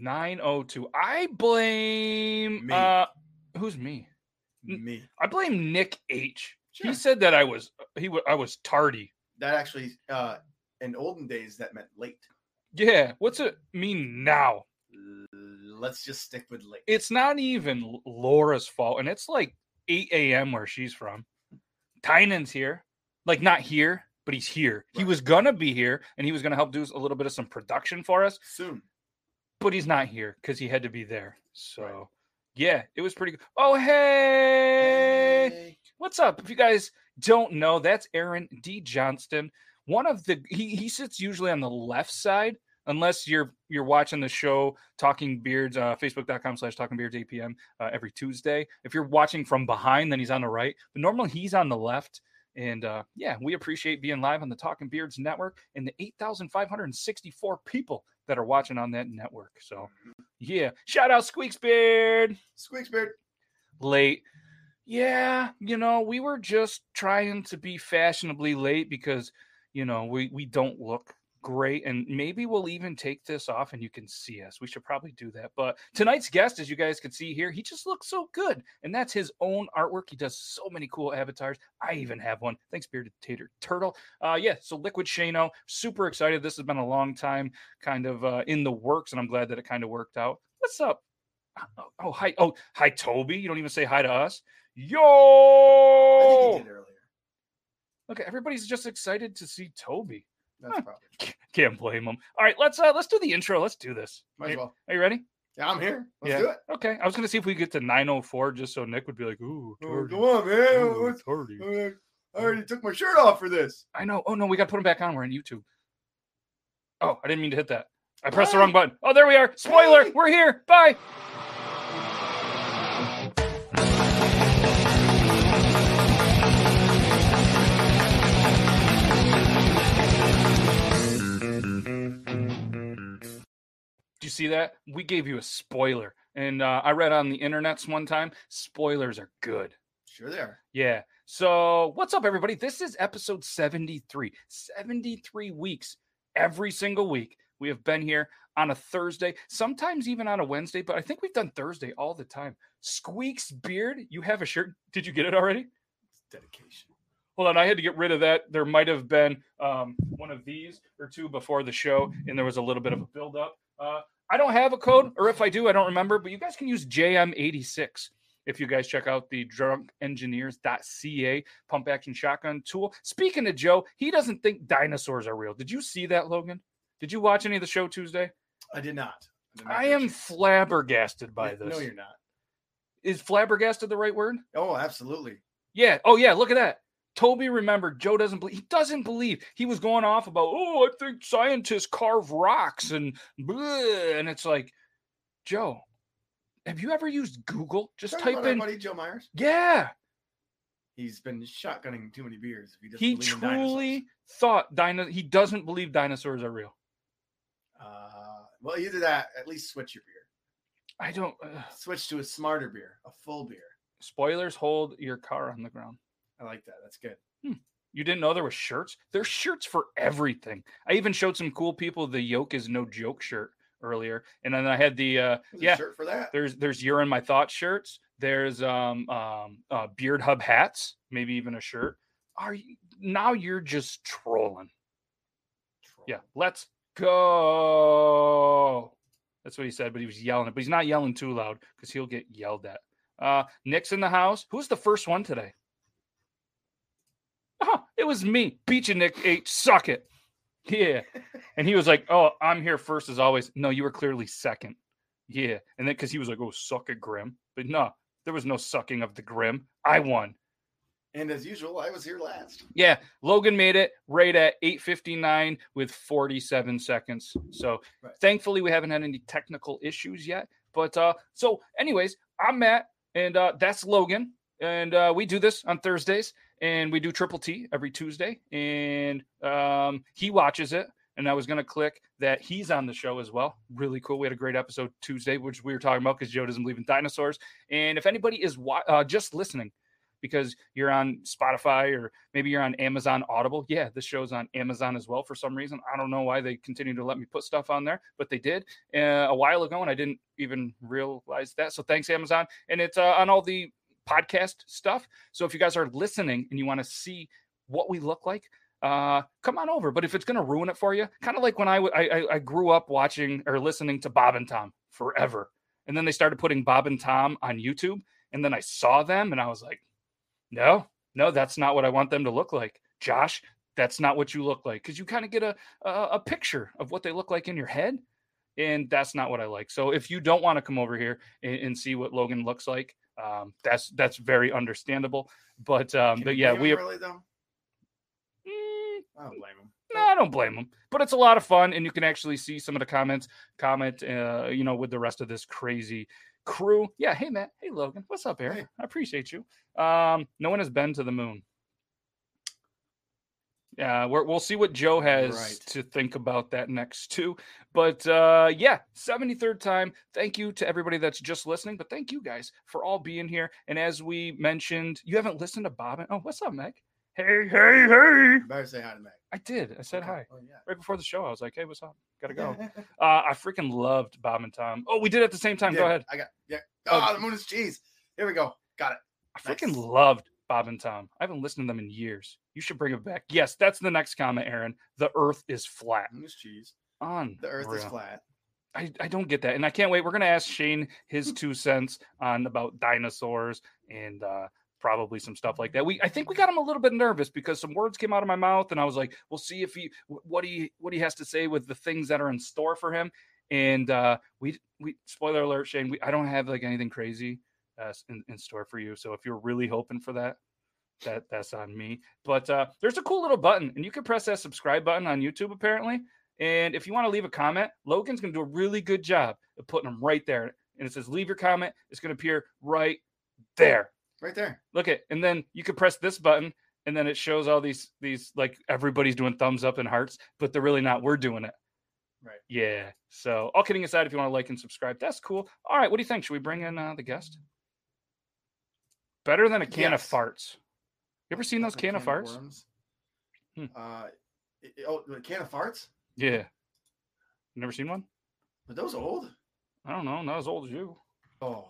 902. I blame me. Who's me? Me. I blame Nick H. Sure. He said that I was tardy. That actually in olden days that meant late. Yeah, what's it mean now? Let's just stick with late. It's not even Laura's fault, and it's like 8 a.m. where she's from. Tynan's here. Like, not here, but he's here. Right. He was going to be here, and he was going to help do a little bit of some production for us. Soon. But he's not here because he had to be there. So, right. Yeah, it was pretty good. Oh, hey! What's up? If you guys don't know, that's Aaron D. Johnston. One of the he sits usually on the left side, unless you're watching the show Talking Beards, facebook.com/Talking Beards 8 p.m. Every Tuesday. If you're watching from behind, then he's on the right. But normally he's on the left. And yeah, we appreciate being live on the Talking Beards Network and the 8,564 people that are watching on that network. So yeah, shout out Squeaks Beard. Squeaks Beard. Late. Yeah, you know, we were just trying to be fashionably late because, you know, we don't look great. And maybe we'll even take this off and you can see us. We should probably do that. But tonight's guest, as you guys can see here, he just looks so good. And that's his own artwork. He does so many cool avatars. I even have one. Thanks, Bearded Tater Turtle. Yeah, so Liquid Shano, super excited. This has been a long time kind of in the works, and I'm glad that it kind of worked out. What's up? Oh, hi. Oh, hi, Toby. You don't even say hi to us. Yo! I think he did earlier. Okay, everybody's just excited to see Toby. That's probably. Can't blame him. All right, let's do the intro. Let's do this. Might as well. Are you ready? Yeah, I'm here. Let's do it. Okay. I was gonna see if we could get to 904 just so Nick would be like, ooh, tardy. Come on, man. Ooh, tardy. I already took my shirt off for this. I know. Oh no, we gotta put him back on. We're on YouTube. Oh, I didn't mean to hit that. I pressed the wrong button. Oh, there we are. Spoiler, we're here. Bye. Do you see that? We gave you a spoiler. And I read on the internets one time, spoilers are good. Sure they are. Yeah. So what's up, everybody? This is episode 73. 73 weeks. Every single week. We have been here on a Thursday, sometimes even on a Wednesday, but I think we've done Thursday all the time. Squeaks Beard, you have a shirt. Did you get it already? It's dedication. Hold on, I had to get rid of that. There might have been one of these or two before the show, and there was a little bit of a buildup. I don't have a code, or if I do, I don't remember, but you guys can use JM86 if you guys check out the DrunkEngineers.ca Pump Action Shotgun tool. Speaking of Joe, he doesn't think dinosaurs are real. Did you see that, Logan? Did you watch any of the show Tuesday? I did not. I am flabbergasted by this. No, you're not. Is flabbergasted the right word? Oh, absolutely. Yeah. Oh, yeah. Look at that. Toby remembered. Joe doesn't believe. He doesn't believe. He was going off about, oh, I think scientists carve rocks and bleh. And it's like, Joe, have you ever used Google? Just type in. Buddy, Joe Myers? Yeah. He's been shotgunning too many beers. He truly thought he doesn't believe dinosaurs are real. Well, either that, at least switch your beer. I don't. Switch to a smarter beer, a full beer. Spoilers, hold your car on the ground. I like that. That's good. You didn't know there were shirts? There's shirts for everything. I even showed some cool people the Yoke is No Joke shirt earlier. And then I had the shirt for that. There's You're in My Thoughts shirts. There's Beard Hub hats, maybe even a shirt. You're just trolling. Yeah, let's go. That's what he said, but he was yelling it. But he's not yelling too loud because he'll get yelled at. Nick's in the house. Who's the first one today? Oh, it was me. Beach and Nick H. Suck it. Yeah. And he was like, oh, I'm here first as always. No, you were clearly second. Yeah. And then because he was like, oh, suck it, Grim. But no, there was no sucking of the Grim. I won. And as usual, I was here last. Yeah. Logan made it right at 8:59 with 47 seconds. So Thankfully, we haven't had any technical issues yet. But so anyways, I'm Matt and that's Logan. And we do this on Thursdays. And we do Triple T every Tuesday, and he watches it. And I was going to click that he's on the show as well. Really cool. We had a great episode Tuesday, which we were talking about because Joe doesn't believe in dinosaurs. And if anybody is just listening, because you're on Spotify or maybe you're on Amazon Audible. Yeah, this show's on Amazon as well for some reason. I don't know why they continue to let me put stuff on there, but they did a while ago, and I didn't even realize that. So thanks, Amazon. And it's on all the podcast stuff. So if you guys are listening and you want to see what we look like, come on over. But if it's going to ruin it for you, kind of like when I grew up watching or listening to Bob and Tom forever. And then they started putting Bob and Tom on YouTube. And then I saw them and I was like, no, that's not what I want them to look like. Josh, that's not what you look like. Because you kind of get a picture of what they look like in your head. And that's not what I like. So if you don't want to come over here and see what Logan looks like, that's very understandable. But yeah, we really though. I don't blame him. No, I don't blame them, but it's a lot of fun, and you can actually see some of the comment, with the rest of this crazy crew. Yeah, hey Matt, hey Logan, what's up, Aaron? Hey. I appreciate you. No one has been to the moon. Yeah, we'll see what Joe has to think about that next too. But yeah, 73rd time. Thank you to everybody that's just listening, but thank you guys for all being here. And as we mentioned, you haven't listened to Bob. Oh, what's up, Meg? Hey. You better say hi to Meg. I did. I said hi. Oh, yeah. Right before the show, I was like, hey, what's up? Gotta go. I freaking loved Bob and Tom. Oh, we did it at the same time. Yeah, go ahead. Yeah. Oh, the moon is cheese. Here we go. Got it. Nice. I freaking loved Bob and Tom. I haven't listened to them in years. You should bring it back. Yes, that's the next comment, Aaron. The earth is flat. The moon is cheese. The earth is flat. I don't get that. And I can't wait. We're going to ask Shane his 2 cents on about dinosaurs and, probably some stuff like that. I think we got him a little bit nervous because some words came out of my mouth, and I was like, "We'll see if what he has to say with the things that are in store for him." And we spoiler alert, Shane, I don't have like anything crazy in store for you. So if you're really hoping for that, that's on me. But there's a cool little button, and you can press that subscribe button on YouTube apparently. And if you want to leave a comment, Logan's gonna do a really good job of putting them right there. And it says leave your comment. It's gonna appear right there. Right there. Look at, and then you could press this button, and then it shows all these like everybody's doing thumbs up and hearts, but they're really not. We're doing it. Right. Yeah. So all kidding aside, if you want to like and subscribe, that's cool. All right. What do you think? Should we bring in the guest? Better than a can of farts. You ever seen those can of farts? A can of farts? Yeah. Never seen one? Are those old? I don't know. Not as old as you. Oh.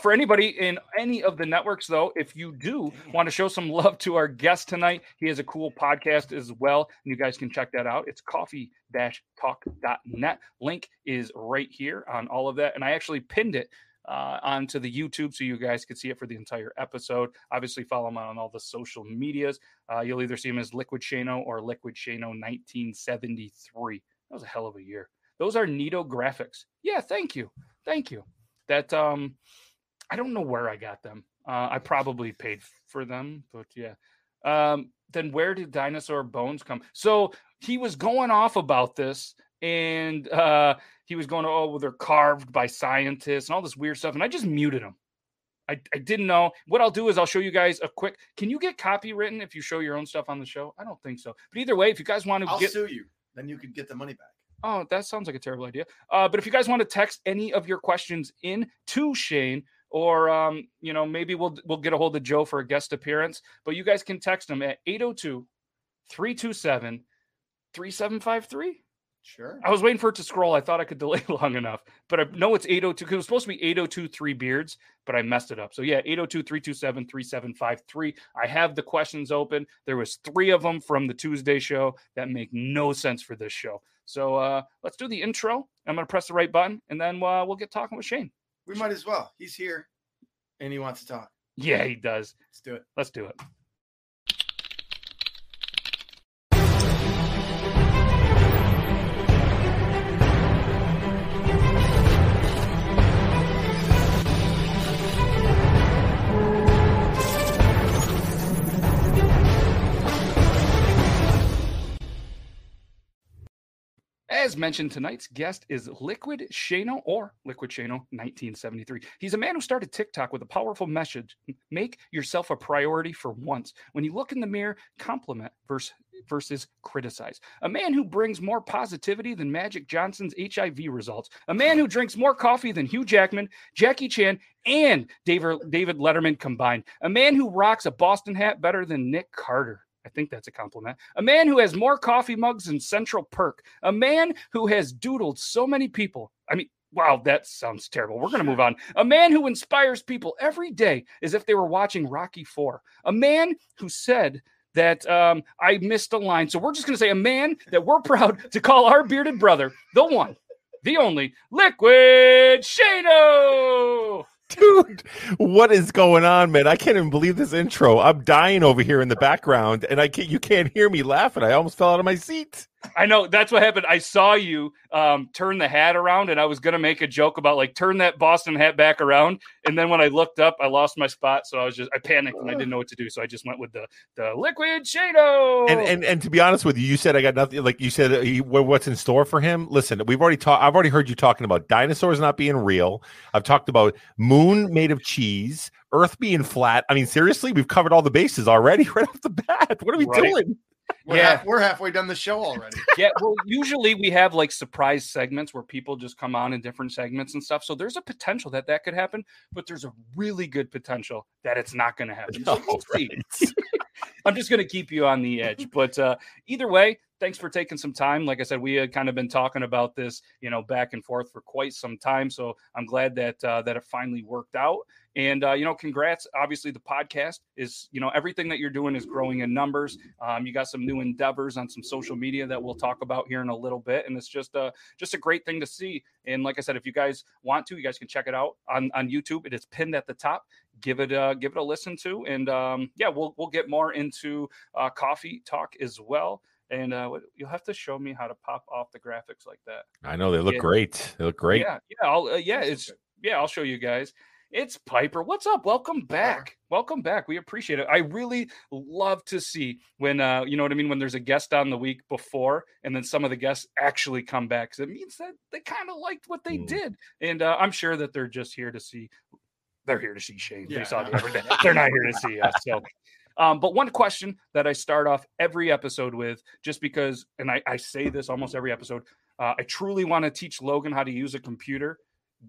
For anybody in any of the networks, though, if you do want to show some love to our guest tonight, he has a cool podcast as well, and you guys can check that out. It's coffee-talk.net. Link is right here on all of that, and I actually pinned it onto the YouTube so you guys could see it for the entire episode. Obviously, follow him on all the social medias. You'll either see him as Liquid Shano or Liquid Shano 1973. That was a hell of a year. Those are Neato graphics. Yeah, thank you. That I don't know where I got them. I probably paid for them, but yeah. Then where did dinosaur bones come? So he was going off about this, and he was going, well, they're carved by scientists and all this weird stuff, and I just muted him. I didn't know. What I'll do is I'll show you guys a quick. Can you get copywritten if you show your own stuff on the show? I don't think so. But either way, if you guys want to, I'll sue you. Then you could get the money back. Oh, that sounds like a terrible idea. But if you guys want to text any of your questions in to Shane. Or, maybe we'll get a hold of Joe for a guest appearance. But you guys can text him at 802-327-3753. Sure. I was waiting for it to scroll. I thought I could delay long enough. But I know it's 802 because it was supposed to be 802-3-BEARDS, but I messed it up. So, yeah, 802-327-3753. I have the questions open. There was 3 of them from the Tuesday show that make no sense for this show. So let's do the intro. I'm going to press the right button, and then we'll get talking with Shane. We might as well. He's here, and he wants to talk. Yeah, he does. Let's do it. As mentioned, tonight's guest is Liquid Shano or Liquid Shano 1973. He's a man who started TikTok with a powerful message. Make yourself a priority for once. When you look in the mirror, compliment versus versus criticize. A man who brings more positivity than Magic Johnson's HIV results. A man who drinks more coffee than Hugh Jackman, Jackie Chan, and David Letterman combined. A man who rocks a Boston hat better than Nick Carter. I think that's a compliment. A man who has more coffee mugs than Central Perk. A man who has doodled so many people. I mean, wow, that sounds terrible. We're going to move on. A man who inspires people every day as if they were watching Rocky IV. A man who said that I missed a line. So we're just going to say a man that we're proud to call our bearded brother, the one, the only, Liquid Shano. Dude, what is going on, man? I can't even believe this intro. I'm dying over here in the background, and you can't hear me laughing. I almost fell out of my seat. I know. That's what happened. I saw you turn the hat around, and I was going to make a joke about, like, turn that Boston hat back around. And then when I looked up, I lost my spot, so I panicked, and I didn't know what to do, so I just went with the Liquid Shano. And to be honest with you, you said I got nothing. Like, you said what's in store for him. Listen, I've already heard you talking about dinosaurs not being real. I've talked about moon made of cheese, earth being flat. I mean, seriously, we've covered all the bases already right off the bat. What are we doing? We're halfway done the show already. Yeah, well, usually we have like surprise segments where people just come on in different segments and stuff. So there's a potential that could happen, but there's a really good potential that it's not going to happen. No, so we'll see. I'm just going to keep you on the edge. But either way, thanks for taking some time. Like I said, we had kind of been talking about this, back and forth for quite some time. So I'm glad that it finally worked out. And, congrats. Obviously, the podcast is, everything that you're doing is growing in numbers. You got some new endeavors on some social media that we'll talk about here in a little bit. And it's just a great thing to see. And like I said, if you guys want to, you guys can check it out on YouTube. It is pinned at the top. Give it a listen to. And, we'll get more into coffee talk as well. And you'll have to show me how to pop off the graphics like that. I know. They look great. They look great. Yeah. I'll show you guys. It's Piper. What's up? Welcome back. Welcome back. We appreciate it. I really love to see when, when there's a guest on the week before and then some of the guests actually come back. Because it means that they kind of liked what they did. And I'm sure that they're just here to see. They're here to see Shane. Yeah. They saw the everything. They're not here to see us. So. But one question that I start off every episode with, just because, and I say this almost every episode, I truly want to teach Logan how to use a computer.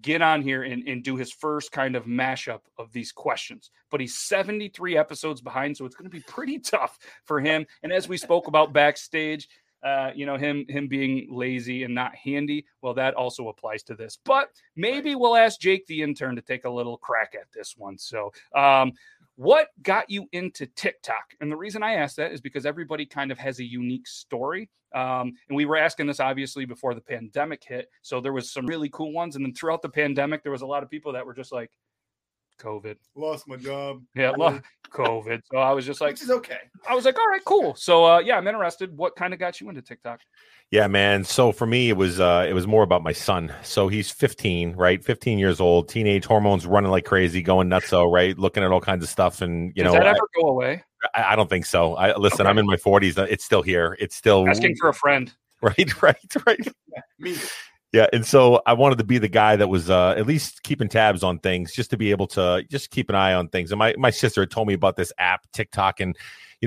Get on here and do his first kind of mashup of these questions. But he's 73 episodes behind, so it's going to be pretty tough for him. And as we spoke about backstage, him being lazy and not handy, well, that also applies to this. But maybe we'll ask Jake the intern to take a little crack at this one. So what got you into TikTok? And the reason I asked that is because everybody kind of has a unique story. And we were asking this obviously before the pandemic hit. So there was some really cool ones. And then throughout the pandemic, there was a lot of people that were just like, COVID. Lost my job. Yeah, COVID. So I was just like, which is okay. I was like, all right, cool. So I'm interested. What kind of got you into TikTok? Yeah, man. So for me, it was more about my son. So he's 15, right? 15 years old, teenage hormones running like crazy, going nuts, right? Looking at all kinds of stuff. And does that ever go away? I don't think so. Listen, okay. I'm in my 40s. It's still here. It's still asking for a friend. Right. Yeah, me. Yeah, and so I wanted to be the guy that was at least keeping tabs on things, just to be able to just keep an eye on things. And my sister had told me about this app, TikTok, and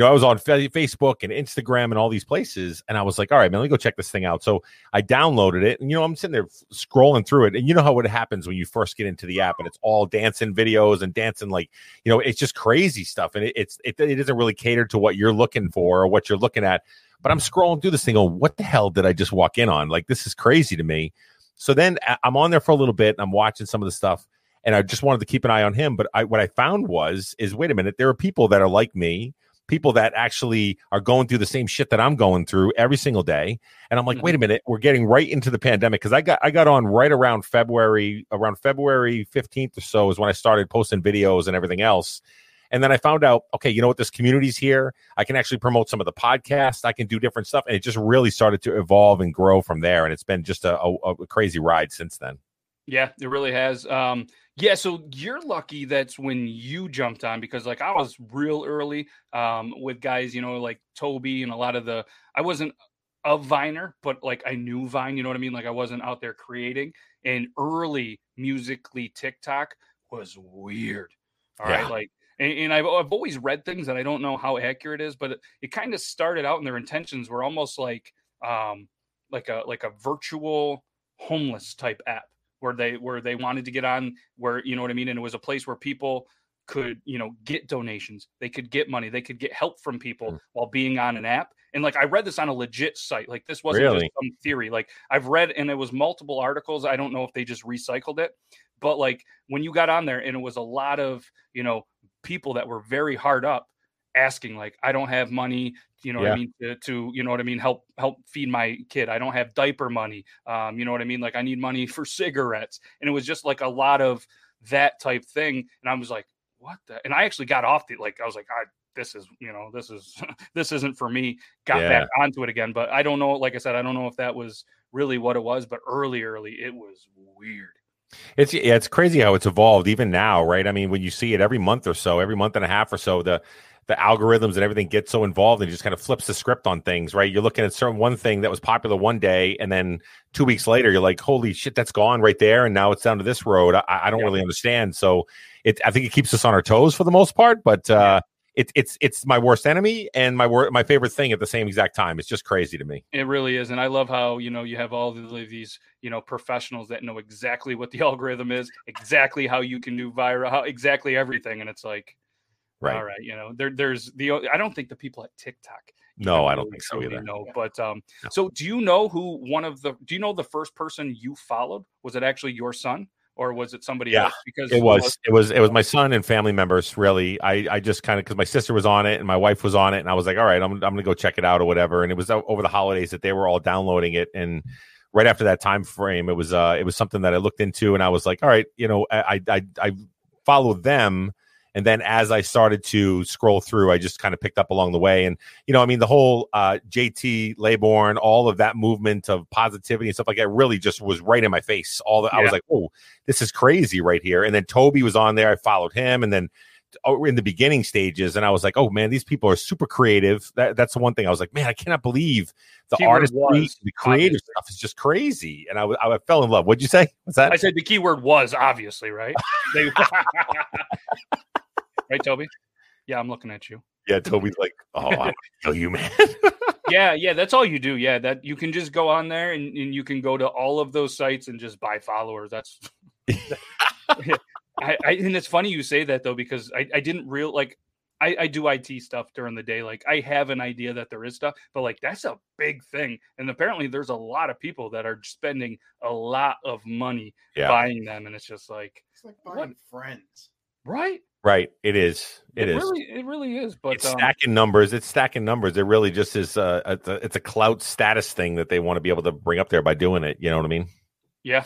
I was on Facebook and Instagram and all these places, and I was like, all right, man, let me go check this thing out. So I downloaded it, and I'm sitting there scrolling through it, and how it happens when you first get into the app, and it's all dancing videos and dancing, like, it's just crazy stuff, and it isn't really catered to what you're looking for or what you're looking at. But I'm scrolling through this thing going, what the hell did I just walk in on? Like, this is crazy to me. So then I'm on there for a little bit, and I'm watching some of the stuff, and I just wanted to keep an eye on him. But what I found was, wait a minute, there are people that are like me, people that actually are going through the same shit that I'm going through every single day. And I'm like, wait a minute, we're getting right into the pandemic. Cause I got on right around February 15th or so is when I started posting videos and everything else. And then I found out, okay, you know what? This community's here. I can actually promote some of the podcasts. I can do different stuff. And it just really started to evolve and grow from there. And it's been just a crazy ride since then. Yeah, it really has. So you're lucky that's when you jumped on, because like I was real early with guys, like Toby and a lot of I wasn't a Viner, but like I knew Vine, you know what I mean? Like I wasn't out there creating. And early musically TikTok was weird. All right. Like And I've always read things that I don't know how accurate it is, but it kind of started out, and their intentions were almost like a virtual homeless type app where they wanted to get on, where, you know what I mean? And it was a place where people could, you know, get donations, they could get money, they could get help from people while being on an app. And like, I read this on a legit site, like this wasn't just some theory. Like I've read, and it was multiple articles. I don't know if they just recycled it, but like when you got on there, and it was a lot of, you know, people that were very hard up asking, like, I don't have money, you know what I mean, to you know what I mean, help feed my kid. I don't have diaper money. You know what I mean? Like I need money for cigarettes. And it was just like a lot of that type thing. And I was like, what the? And I actually got off the, like, I was like, this is this isn't for me. Got back onto it again. But I don't know. Like I said, I don't know if that was really what it was, but early, it was weird. It's crazy how it's evolved even now, right? I mean, when you see it every month or so, every month and a half or so, the algorithms and everything get so involved and just kind of flips the script on things, right? You're looking at one thing that was popular one day, and then 2 weeks later, you're like, holy shit, that's gone right there. And now it's down to this road. I don't really understand. So I think it keeps us on our toes for the most part, but it's my worst enemy and my favorite thing at the same exact time. It's just crazy to me. It really is. And I love how, you know, you have all these, you know, professionals that know exactly what the algorithm is, exactly how you can do viral, exactly everything. And it's like, right. All right. You know, I don't think the people at TikTok. No, I don't think so either. No, but So do you know the first person you followed? Was it actually your son or was it somebody else? Because it was my son and family members. Really. I just kind of, cause my sister was on it and my wife was on it and I was like, all right, I'm going to go check it out or whatever. And it was over the holidays that they were all downloading it. And right after that time frame, it was something that I looked into and I was like, all right, you know, I followed them. And then as I started to scroll through, I just kind of picked up along the way. And, you know, I mean, the whole JT Laybourne, all of that movement of positivity and stuff like that really just was right in my face. I was like, oh, this is crazy right here. And then Toby was on there. I followed him. And then in the beginning stages. And I was like, oh, man, these people are super creative. That's the one thing I was like, man, I cannot believe the artistry, the creative stuff is just crazy. And I fell in love. What'd you say? What's that? I said the keyword was obviously, right? Right, Toby? Yeah, I'm looking at you. Yeah, Toby's like, oh, I want to kill you, man. yeah, that's all you do. Yeah, that you can just go on there and you can go to all of those sites and just buy followers. That's and it's funny you say that, though, because I didn't real like I do IT stuff during the day. Like I have an idea that there is stuff, but like that's a big thing. And apparently there's a lot of people that are spending a lot of money buying them. And it's just like. It's like buying friends. Right. Right. It is. It really is. But it's stacking numbers. It really just is. It's a clout status thing that they want to be able to bring up there by doing it. You know what I mean? Yeah.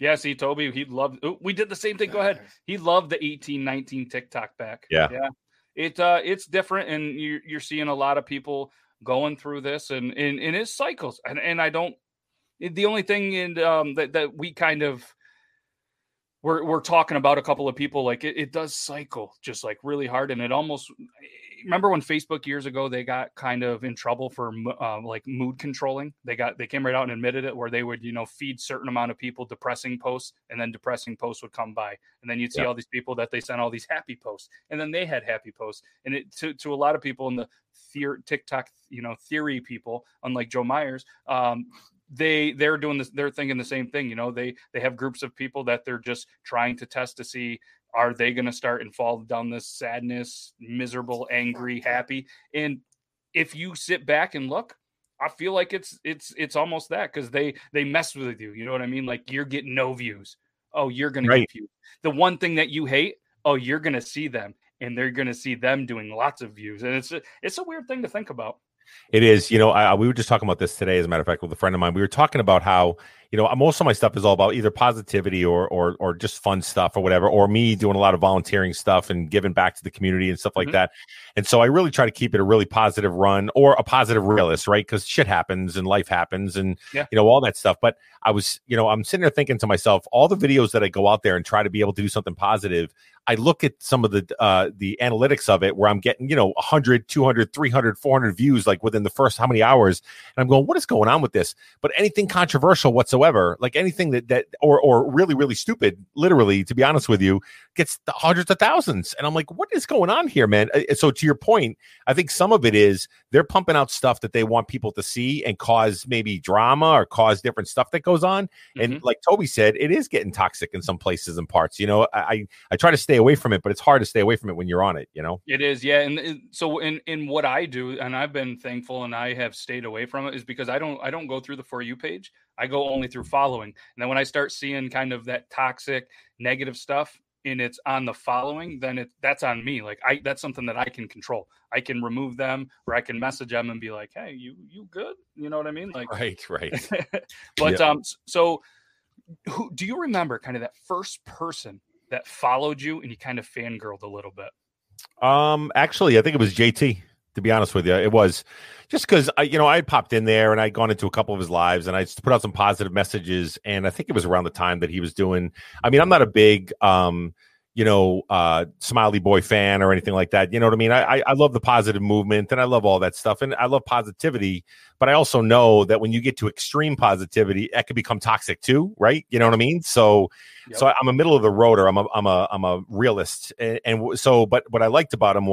Yeah. See, Toby, he loved. Ooh, we did the same thing. Go ahead. He loved the 18-19 TikTok back. Yeah. Yeah. It's different, and you're seeing a lot of people going through this, and in his cycles. And I don't. The only thing that we kind of. We're talking about a couple of people, like it does cycle just like really hard. And it almost, remember when Facebook years ago, they got kind of in trouble for like mood controlling. They came right out and admitted it, where they would, you know, feed certain amount of people depressing posts, and then depressing posts would come by. And then you'd see all these people that they sent all these happy posts, and then they had happy posts. And it to a lot of people in the TikTok, you know, theory people, unlike Joe Myers, they're doing this, they're thinking the same thing. You know, they have groups of people that they're just trying to test to see, are they going to start and fall down this sadness, miserable, angry, happy? And if you sit back and look, I feel like it's almost that, because they mess with you. You know what I mean? Like, you're getting no views. Oh, you're going to get views. The one thing that you hate. Oh, you're going to see them, and they're going to see them doing lots of views. And it's a weird thing to think about. It is, you know, we were just talking about this today, as a matter of fact, with a friend of mine. We were talking about how, you know, most of my stuff is all about either positivity or just fun stuff or whatever, or me doing a lot of volunteering stuff and giving back to the community and stuff like that. And so I really try to keep it a really positive run, or a positive realist, right? Because shit happens and life happens and, you know, all that stuff. But I'm sitting there thinking to myself, all the videos that I go out there and try to be able to do something positive, I look at some of the analytics of it, where I'm getting, you know, 100, 200, 300, 400 views, like within the first how many hours. And I'm going, what is going on with this? But anything controversial whatsoever, like anything that or really, really stupid, literally, to be honest with you, gets the hundreds of thousands. And I'm like, what is going on here, man? So to your point, I think some of it is they're pumping out stuff that they want people to see and cause maybe drama or cause different stuff that goes on. And like Toby said, it is getting toxic in some places and parts. You know, I try to stay away from it, but it's hard to stay away from it when you're on it, you know? It is, yeah. And so in what I do, and I've been thankful and I have stayed away from it, is because I don't go through the For You page. I go only through following. And then when I start seeing kind of that toxic, negative stuff, and it's on the following, then that's on me. Like that's something that I can control. I can remove them, or I can message them and be like, "Hey, you good?" You know what I mean? Like, right. But yeah. So who do you remember? Kind of that first person that followed you, and you kind of fangirled a little bit. Actually, I think it was JT. To be honest with you, it was just because I had popped in there and I'd gone into a couple of his lives and I just put out some positive messages. And I think it was around the time that he was doing. I mean, I'm not a big, smiley boy fan or anything like that. You know what I mean? I love the positive movement and I love all that stuff and I love positivity. But I also know that when you get to extreme positivity, that could become toxic too, right? You know what I mean? So, So I'm a middle of the roader. I'm a realist, and so. But what I liked about him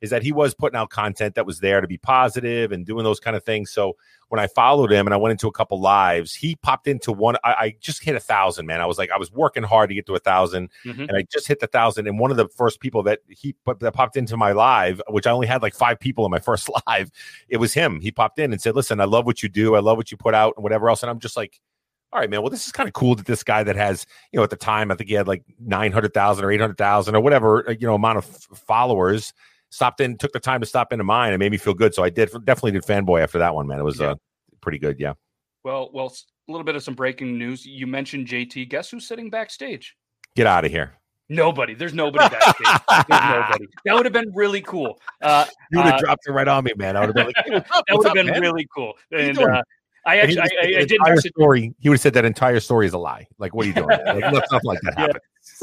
is that he was putting out content that was there to be positive and doing those kind of things. So when I followed him and I went into a couple lives, he popped into one. I just hit 1,000, man. I was working hard to get to 1,000 and I just hit the 1,000. And one of the first people that popped into my live, which I only had like 5 people in my first live, it was him. He popped in and said, "Listen, I love what you do. I love what you put out and whatever else." And I'm just like, all right, man, well, this is kind of cool that this guy that has, at the time, I think he had like 900,000 or 800,000 or whatever, amount of followers, stopped in, took the time to stop into mine, and made me feel good. So I definitely did fanboy after that one, man. It was pretty good, yeah. Well, a little bit of some breaking news. You mentioned JT. Guess who's sitting backstage? Get out of here. Nobody. There's nobody backstage. That would have been really cool. You would have dropped it right on me, man. I would have been like, hey, what's up, that would have been, man? Really cool. And I did message story. He would have said that entire story is a lie. Like, what are you doing? Stuff like that happen.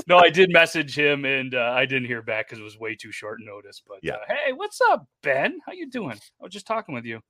No, I did message him, and I didn't hear back because it was way too short notice. But hey, what's up, Ben? How you doing? I was just talking with you,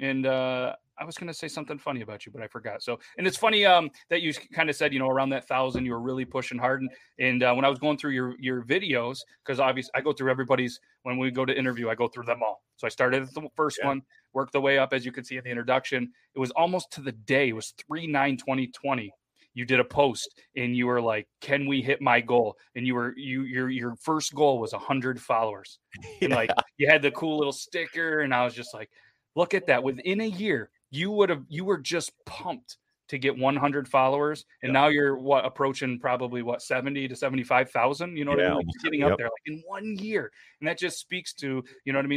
and I was going to say something funny about you, but I forgot. So, and it's funny that you kind of said, around that 1,000, you were really pushing hard. And when I was going through your videos, because obviously I go through everybody's, when we go to interview, I go through them all. So I started at the first one, worked the way up, as you could see in the introduction. It was almost to the day. It was 3/9/2020. You did a post and you were like, "Can we hit my goal?" And you were your first goal was 100 followers. And like you had the cool little sticker, and I was just like, "Look at that!" Within a year, you were just pumped to get 100 followers, and now you're approaching probably 70,000 to 75,000. You know what I mean? Like, you're getting up there like in 1 year, and that just speaks to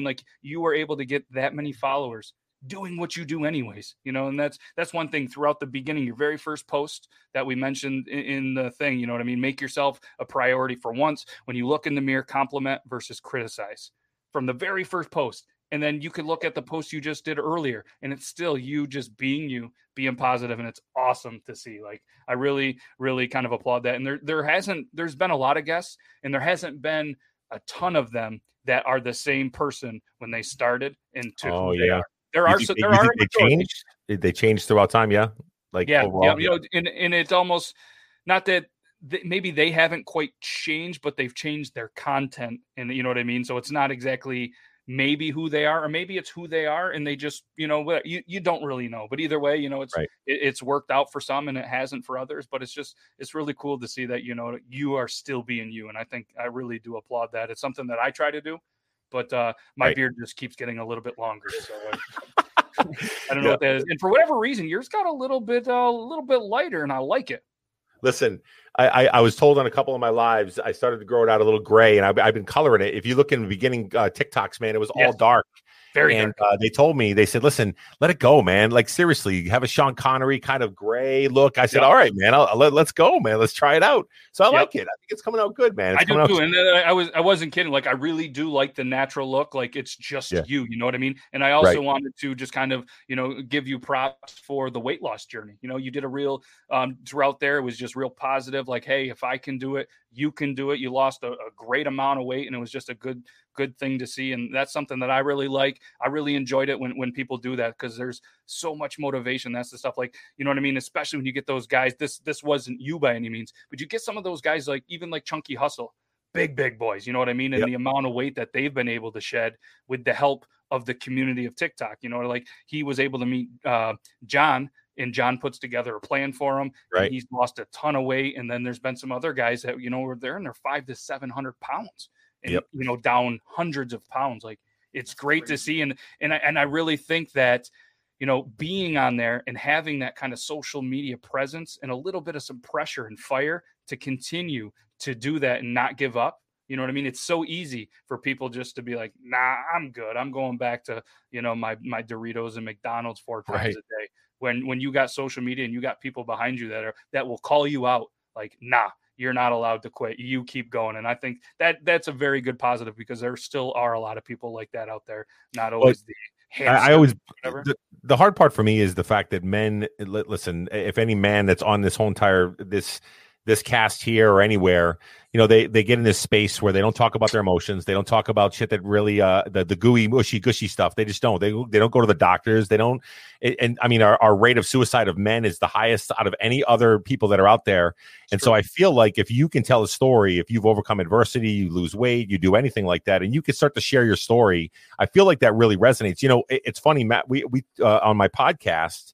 like you were able to get that many followers doing what you do anyways, and that's one thing throughout the beginning, your very first post that we mentioned in the thing, make yourself a priority for once. When you look in the mirror, compliment versus criticize from the very first post. And then you can look at the post you just did earlier, and it's still you just being you, being positive, and it's awesome to see. Like, I really, really kind of applaud that. And there's been a lot of guests, and there hasn't been a ton of them that are the same person when they started and to who they are. They changed throughout time, overall. And it's almost not that maybe they haven't quite changed, but they've changed their content, and you know what I mean. So it's not exactly maybe who they are, or maybe it's who they are, and they just you don't really know. But either way, it's right. It's worked out for some, and it hasn't for others. But it's really cool to see that you are still being you, and I think I really do applaud that. It's something that I try to do. But my beard just keeps getting a little bit longer, so I don't know what that is. And for whatever reason, yours got a little bit lighter, and I like it. Listen, I was told on a couple of my lives, I started to grow it out a little gray, and I've been coloring it. If you look in the beginning TikToks, man, it was all dark. And they told me, they said, "Listen, let it go, man. Like, seriously, you have a Sean Connery kind of gray look." I said, "All right, man, let's go, man. Let's try it out." So I like it. I think it's coming out good, man. I do too. And I wasn't kidding. Like, I really do like the natural look. Like, it's just you know what I mean? And I also wanted to just kind of, give you props for the weight loss journey. You did a real throughout there. It was just real positive. Like, hey, if I can do it, you can do it. You lost a great amount of weight, and it was just a good good thing to see. And that's something that I really like. I really enjoyed it when people do that, because there's so much motivation. That's the stuff, like, you know what I mean? Especially when you get those guys, this wasn't you by any means, but you get some of those guys, like even like Chunky Hustle, big boys, you know what I mean? And yep. The amount of weight that they've been able to shed with the help of the community of TikTok, you know, like he was able to meet John, and John puts together a plan for him. Right. He's lost a ton of weight. And then there's been some other guys that, you know, were there and they're 500 to 700 pounds and, yep. you know, down hundreds of pounds. Like, it's great to see. And I really think that, you know, being on there and having that kind of social media presence and a little bit of some pressure and fire to continue to do that and not give up. You know what I mean? It's so easy for people just to be like, nah, I'm good. I'm going back to, you know, my Doritos and McDonald's 4 times a day. When you got social media and you got people behind you that will call you out, like, nah, you're not allowed to quit. You keep going. And I think that's a very good positive, because there still are a lot of people like that out there. Not always the hard part for me is the fact that men, listen, if any man that's on this whole entire, this cast here or anywhere, you know, they get in this space where they don't talk about their emotions. They don't talk about shit that really, the gooey, mushy, gushy stuff. They just don't. They don't go to the doctors. They don't. And I mean, our rate of suicide of men is the highest out of any other people that are out there. And so I feel like if you can tell a story, if you've overcome adversity, you lose weight, you do anything like that, and you can start to share your story, I feel like that really resonates. You know, it's funny, Matt, we on my podcast,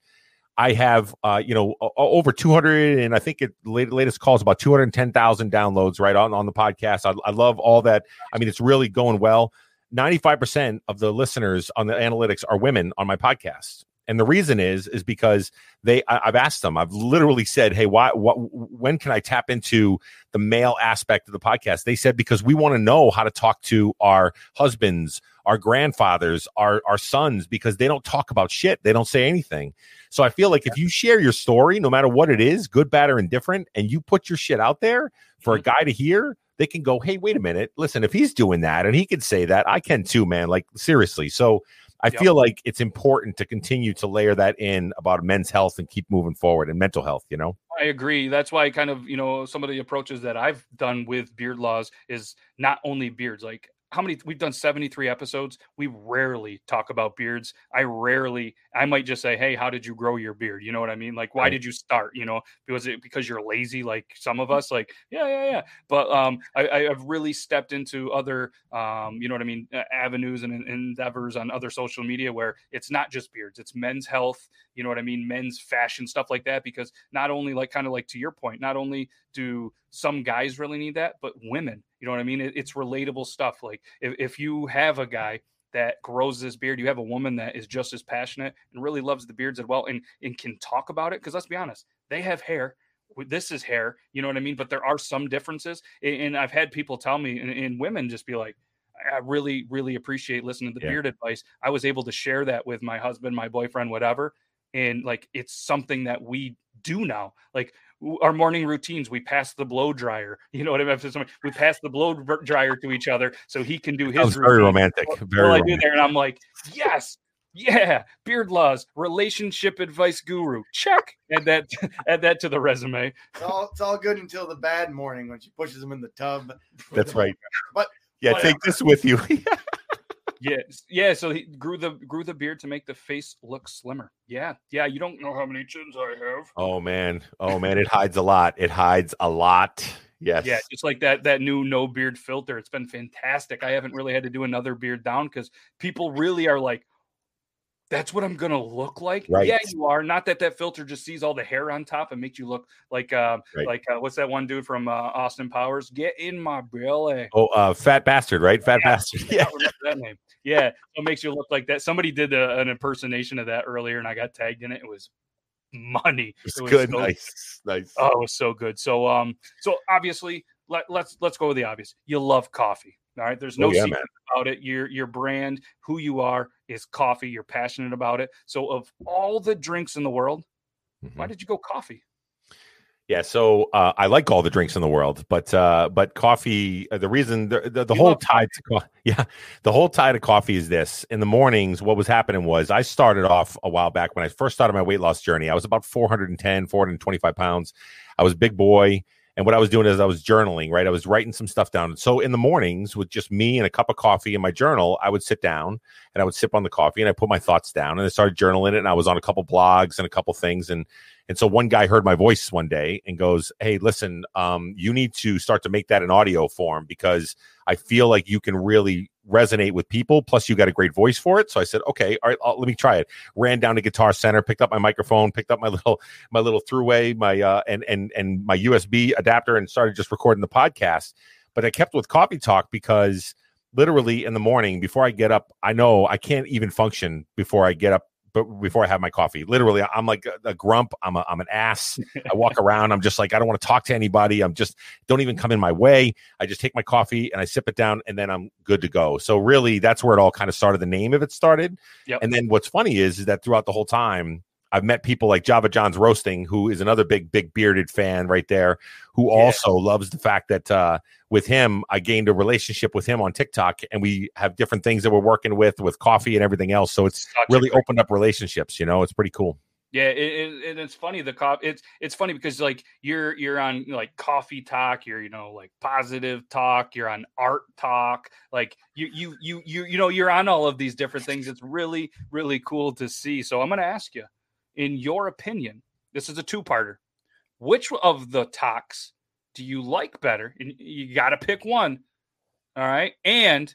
I have, you know, over 200, and I think latest call is about 210,000 downloads right on the podcast. I love all that. I mean, it's really going well. 95% of the listeners on the analytics are women on my podcast. And the reason is because I've asked them, I've literally said, hey, when can I tap into the male aspect of the podcast? They said, because we want to know how to talk to our husbands, our grandfathers, our sons, because they don't talk about shit. They don't say anything. So I feel like if you share your story, no matter what it is, good, bad, or indifferent, and you put your shit out there for a guy to hear, they can go, hey, wait a minute. Listen, if he's doing that and he can say that, I can too, man. Like, seriously. So I feel like it's important to continue to layer that in about men's health and keep moving forward, and mental health, you know? I agree. That's why, kind of, you know, some of the approaches that I've done with Beard Laws is not only beards. Like, we've done 73 episodes. We rarely talk about beards. I might just say, hey, how did you grow your beard? You know what I mean? Like, why did you start? You know, was it because you're lazy? Like some of us, like, yeah. But I've really stepped into other, you know what I mean, avenues and endeavors on other social media where it's not just beards, it's men's health, you know what I mean? Men's fashion, stuff like that, because not only, like, kind of like to your point, not only do some guys really need that, but women, you know what I mean? It's relatable stuff. Like, if you have a guy that grows this beard, you have a woman that is just as passionate and really loves the beards as well, and can talk about it. Because let's be honest, they have hair. This is hair, you know what I mean? But there are some differences. And I've had people tell me, and women just be like, I really, really appreciate listening to the beard advice. I was able to share that with my husband, my boyfriend, whatever. And like, it's something that we do now. Like, our morning routines, we pass the blow dryer. You know what I mean? We pass the blow dryer to each other so he can do his routine. Very romantic. Very romantic. I do there, and I'm like, yes. Yeah. Beard Laws, relationship advice guru. Check. Add that to the resume. It's all good until the bad morning when she pushes him in the tub. That's right. But yeah, whatever. Take this with you. Yeah. So he grew the beard to make the face look slimmer. Yeah. You don't know how many chins I have. Oh man, it hides a lot. Yes. Yeah, just like that new no beard filter. It's been fantastic. I haven't really had to do another beard down because people really are like, that's what I'm gonna look like. Right. Yeah, you are. Not that filter just sees all the hair on top and makes you look like what's that one dude from Austin Powers? Get in my belly. Oh, Fat Bastard, right? Fat Bastard. Yeah. I don't remember that name. Yeah, so it makes you look like that. Somebody did an impersonation of that earlier, and I got tagged in it. It was money. It was good. So nice. Oh, it was so good. So, so obviously, let's go with the obvious. You love coffee, all right? There's no secret about it. Your brand, who you are, is coffee. You're passionate about it. So, of all the drinks in the world, why did you go coffee? Yeah, so I like all the drinks in the world, but coffee. The reason the whole tie to coffee, is this: in the mornings, what was happening was I started off a while back when I first started my weight loss journey. I was about 425 pounds. I was a big boy, And what I was doing is I was journaling, right? I was writing some stuff down. So in the mornings with just me and a cup of coffee and my journal, I would sit down and I would sip on the coffee and I put my thoughts down and I started journaling it. And I was on a couple blogs and a couple things. And so one guy heard my voice one day and goes, hey, listen, you need to start to make that an audio form because I feel like you can really resonate with people. Plus, you got a great voice for it. So I said, okay, all right, let me try it. Ran down to Guitar Center, picked up my microphone, picked up my little throughway, and my USB adapter, and started just recording the podcast. But I kept with Coffee Talk because literally in the morning before I get up, I know I can't even function before I get up. But before I have my coffee, literally, I'm like a grump. I'm an ass. I walk around. I'm just like, I don't want to talk to anybody. I'm just don't even come in my way. I just take my coffee and I sip it down and then I'm good to go. So really, that's where it all kind of started. The name of it started. Yep. And then what's funny is that throughout the whole time, I've met people like Java John's Roasting, who is another big bearded fan right there, who also loves the fact that with him, I gained a relationship with him on TikTok, and we have different things that we're working with coffee and everything else. So it's really opened up relationships. You know, it's pretty cool. Yeah, it's funny. It's funny because like you're on like Coffee Talk, you're like Positive Talk, you're on Art Talk, like you you're on all of these different things. It's really really cool to see. So I'm gonna ask you. In your opinion, this is a two-parter. Which of the talks do you like better? And you got to pick one. All right. And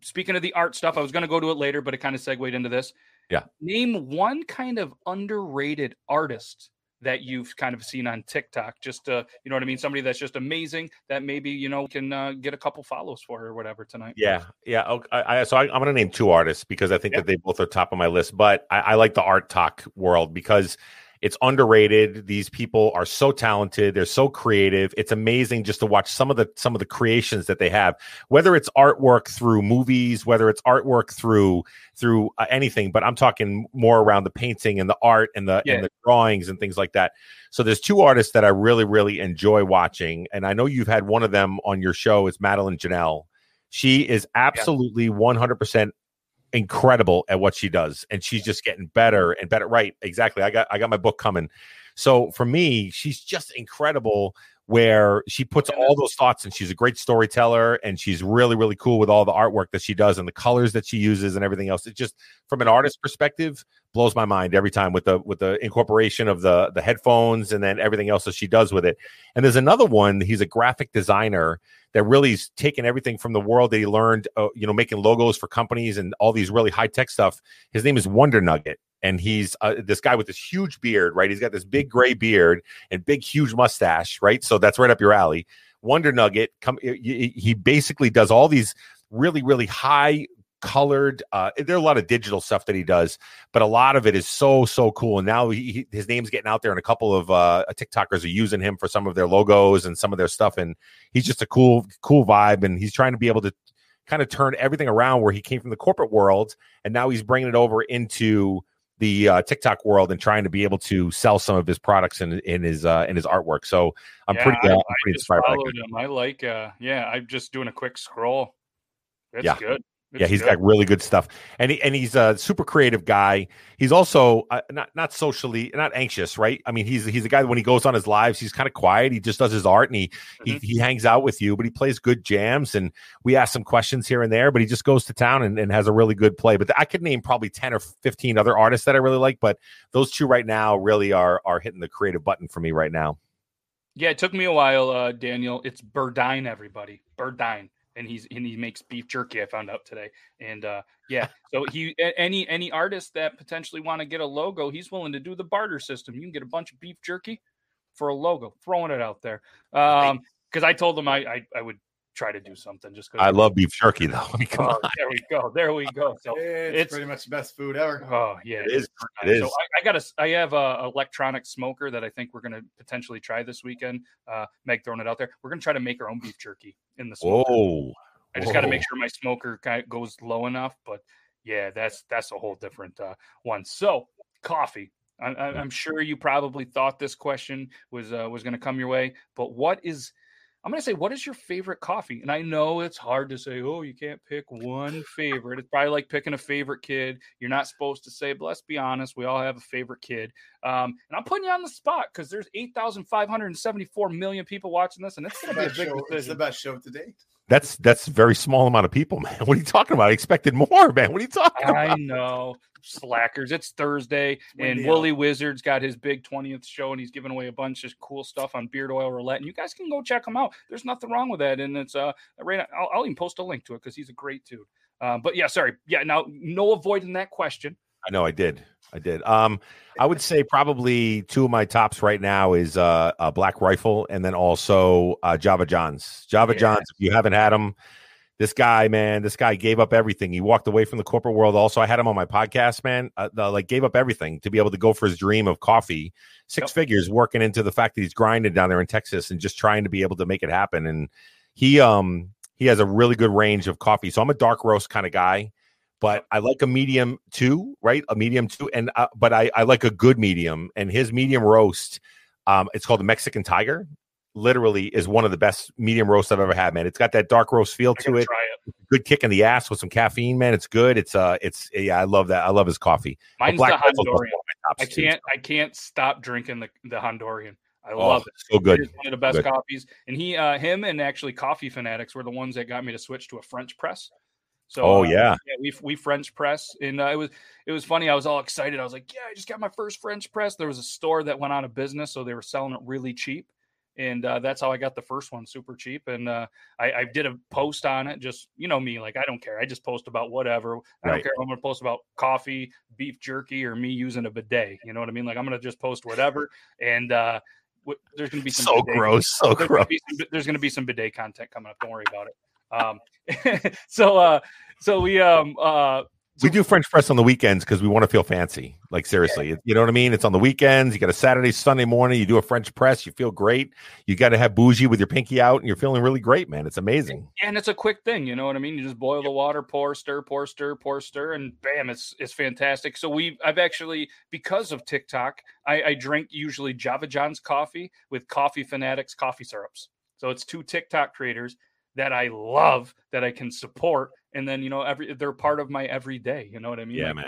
speaking of the art stuff, I was going to go to it later, but it kind of segued into this. Yeah. Name one kind of underrated artist that you've kind of seen on TikTok. Just, you know what I mean? Somebody that's just amazing that maybe, can get a couple follows for or whatever tonight. Yeah. Yeah. Okay. So I'm going to name two artists because I think that they both are top of my list, but I like the art talk world because it's underrated. These people are so talented. They're so creative. It's amazing just to watch some of the creations that they have, whether it's artwork through movies, whether it's artwork through anything, but I'm talking more around the painting and the art and the drawings and things like that. So there's two artists that I really, really enjoy watching. And I know you've had one of them on your show. It's Madeline Janelle. She is absolutely 100% incredible at what she does, and she's just getting better and better. Right, exactly. I got my book coming. So for me, she's just incredible where she puts all those thoughts, and she's a great storyteller, and she's really, really cool with all the artwork that she does and the colors that she uses and everything else. It just, from an artist perspective, blows my mind every time with the incorporation of the headphones and then everything else that she does with it. And there's another one. He's a graphic designer that really is taking everything from the world that he learned, making logos for companies and all these really high tech stuff. His name is Wonder Nugget. And he's this guy with this huge beard, right? He's got this big gray beard and big, huge mustache, right? So that's right up your alley. Wonder Nugget, he basically does all these really, really high colored. There are a lot of digital stuff that he does, but a lot of it is so, so cool. And now his name's getting out there, and a couple of TikTokers are using him for some of their logos and some of their stuff. And he's just a cool vibe. And he's trying to be able to kind of turn everything around where he came from the corporate world. And now he's bringing it over into the TikTok world and trying to be able to sell some of his products in his artwork. So I'm pretty inspired by him. I like, I'm just doing a quick scroll. That's good. It's he's got really good stuff, and he's a super creative guy. He's also not anxious, right? I mean, he's a guy that when he goes on his lives, he's kind of quiet. He just does his art, and he hangs out with you, but he plays good jams, and we ask some questions here and there. But he just goes to town and has a really good play. But I could name probably 10 or 15 other artists that I really like, but those two right now really are hitting the creative button for me right now. Yeah, it took me a while, Daniel. It's Birdine, everybody. Birdine. And he makes beef jerky, I found out today. And so he any artist that potentially want to get a logo, he's willing to do the barter system. You can get a bunch of beef jerky for a logo, throwing it out there. Because I told him I would try to do something just because I love beef jerky though. I mean, come on. There we go. So it's pretty much the best food ever. Oh yeah, it is. It is. So I have a electronic smoker that I think we're gonna potentially try this weekend. Meg throwing it out there. We're gonna try to make our own beef jerky in the smoker. I just got to make sure my smoker goes low enough, but yeah, that's a whole different one. So coffee. I'm sure you probably thought this question was going to come your way, but what is I'm going to say, what is your favorite coffee? And I know it's hard to say, oh, you can't pick one favorite. It's probably like picking a favorite kid. You're not supposed to say, but let's be honest, we all have a favorite kid. And I'm putting you on the spot because there's 8,574 million people watching this, and it's going to be a big show. It's the best show to date. That's a very small amount of people, man. What are you talking about? I expected more, man. What are you talking about? I know. Slackers. It's Thursday, and Wooly Wizard's got his big 20th show, and he's giving away a bunch of cool stuff on Beard Oil Roulette, and you guys can go check him out. There's nothing wrong with that, and it's right now, I'll even post a link to it because he's a great dude. But yeah, sorry. Yeah, now no avoiding that question. I know, I did. I would say probably two of my tops right now is Black Rifle, and then also Java John's. Java John's, if you haven't had them, this guy, man, this guy gave up everything. He walked away from the corporate world. Also, I had him on my podcast, man, gave up everything to be able to go for his dream of coffee, six figures, working into the fact that he's grinding down there in Texas and just trying to be able to make it happen. And he has a really good range of coffee. So I'm a dark roast kind of guy, but I like a medium too, right? A medium too. And, but I like a good medium, and his medium roast, it's called the Mexican Tiger. Literally is one of the best medium roasts I've ever had, man. It's got that dark roast feel to it. Good kick in the ass with some caffeine, man. It's good. I love that. I love his coffee. Mine's the Honduran. I can't stop drinking the Honduran. I love it. So good. It's one of the best coffees. And him and actually Coffee Fanatics were the ones that got me to switch to a French press. So, we French press, and it was funny. I was all excited. I was like, yeah, I just got my first French press. There was a store that went out of business, so they were selling it really cheap. And that's how I got the first one, super cheap. And I did a post on it. Just, you know me, like, I don't care. I just post about whatever. I don't care. I'm going to post about coffee, beef jerky, or me using a bidet. You know what I mean? Like, I'm going to just post whatever. And there's going to be some gross. There's going to be some bidet content coming up. Don't worry about it. We do French press on the weekends because we want to feel fancy. Like, seriously, you know what I mean? It's on the weekends. You got a Saturday, Sunday morning. You do a French press. You feel great. You got to have bougie with your pinky out, and you're feeling really great, man. It's amazing. And it's a quick thing. You know what I mean? You just boil the water, pour, stir, and bam, it's fantastic. So I've actually, because of TikTok, I drink usually Java John's coffee with Coffee Fanatics coffee syrups. So it's two TikTok creators that I love, that I can support. And then, you know, they're part of my everyday. You know what I mean? Yeah, like, man.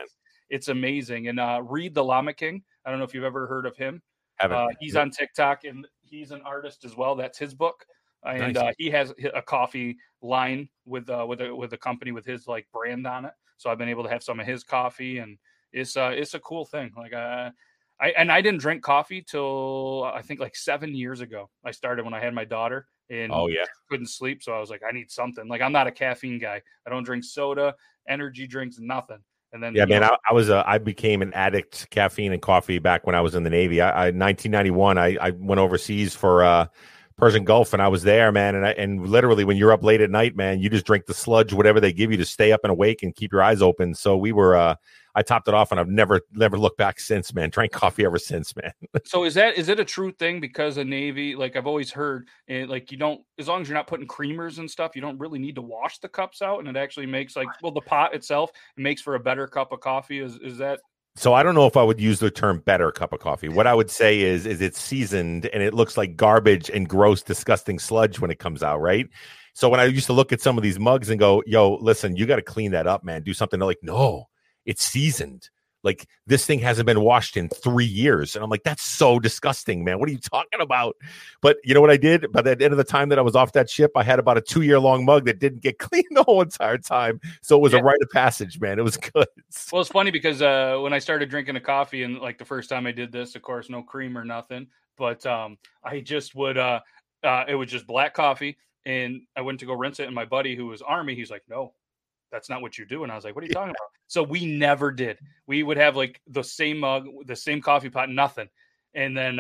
It's amazing. And Reed the Llama King, I don't know if you've ever heard of him. He's on TikTok, and he's an artist as well. That's his book. And he has a coffee line with a company with his like brand on it. So I've been able to have some of his coffee, and it's a cool thing. Like, I didn't drink coffee till I think like 7 years ago. I started when I had my daughter. And couldn't sleep, so I was like, I need something. Like, I'm not a caffeine guy. I don't drink soda, energy drinks, nothing. And then I became an addict to caffeine and coffee back when I was in the Navy. In 1991, I went overseas for Persian Gulf, and I was there, man. And literally, when you're up late at night, man, you just drink the sludge, whatever they give you to stay up and awake and keep your eyes open. So we were. I topped it off, and I've never looked back since, man. Drank coffee ever since, man. So is it a true thing because the Navy, like I've always heard, it, like you don't, as long as you're not putting creamers and stuff, you don't really need to wash the cups out, and it actually makes like, well, the pot itself, it makes for a better cup of coffee. Is that? So I don't know if I would use the term better cup of coffee. What I would say is it's seasoned, and it looks like garbage and gross, disgusting sludge when it comes out, right? So when I used to look at some of these mugs and go, yo, listen, you got to clean that up, man. Do something. They're like, no. It's seasoned. Like, this thing hasn't been washed in 3 years. And I'm like, that's so disgusting, man. What are you talking about? But you know what I did? By the end of the time that I was off that ship, I had about a 2-year-long mug that didn't get cleaned the whole entire time. So it was a rite of passage, man. It was good. Well, it's funny because when I started drinking a coffee, and like the first time I did this, of course, no cream or nothing. But I just would, it was just black coffee. And I went to go rinse it. And my buddy who was Army, he's like, no. That's not what you do. And I was like, what are you talking about? So we never did. We would have like the same mug, the same coffee pot, nothing. And then,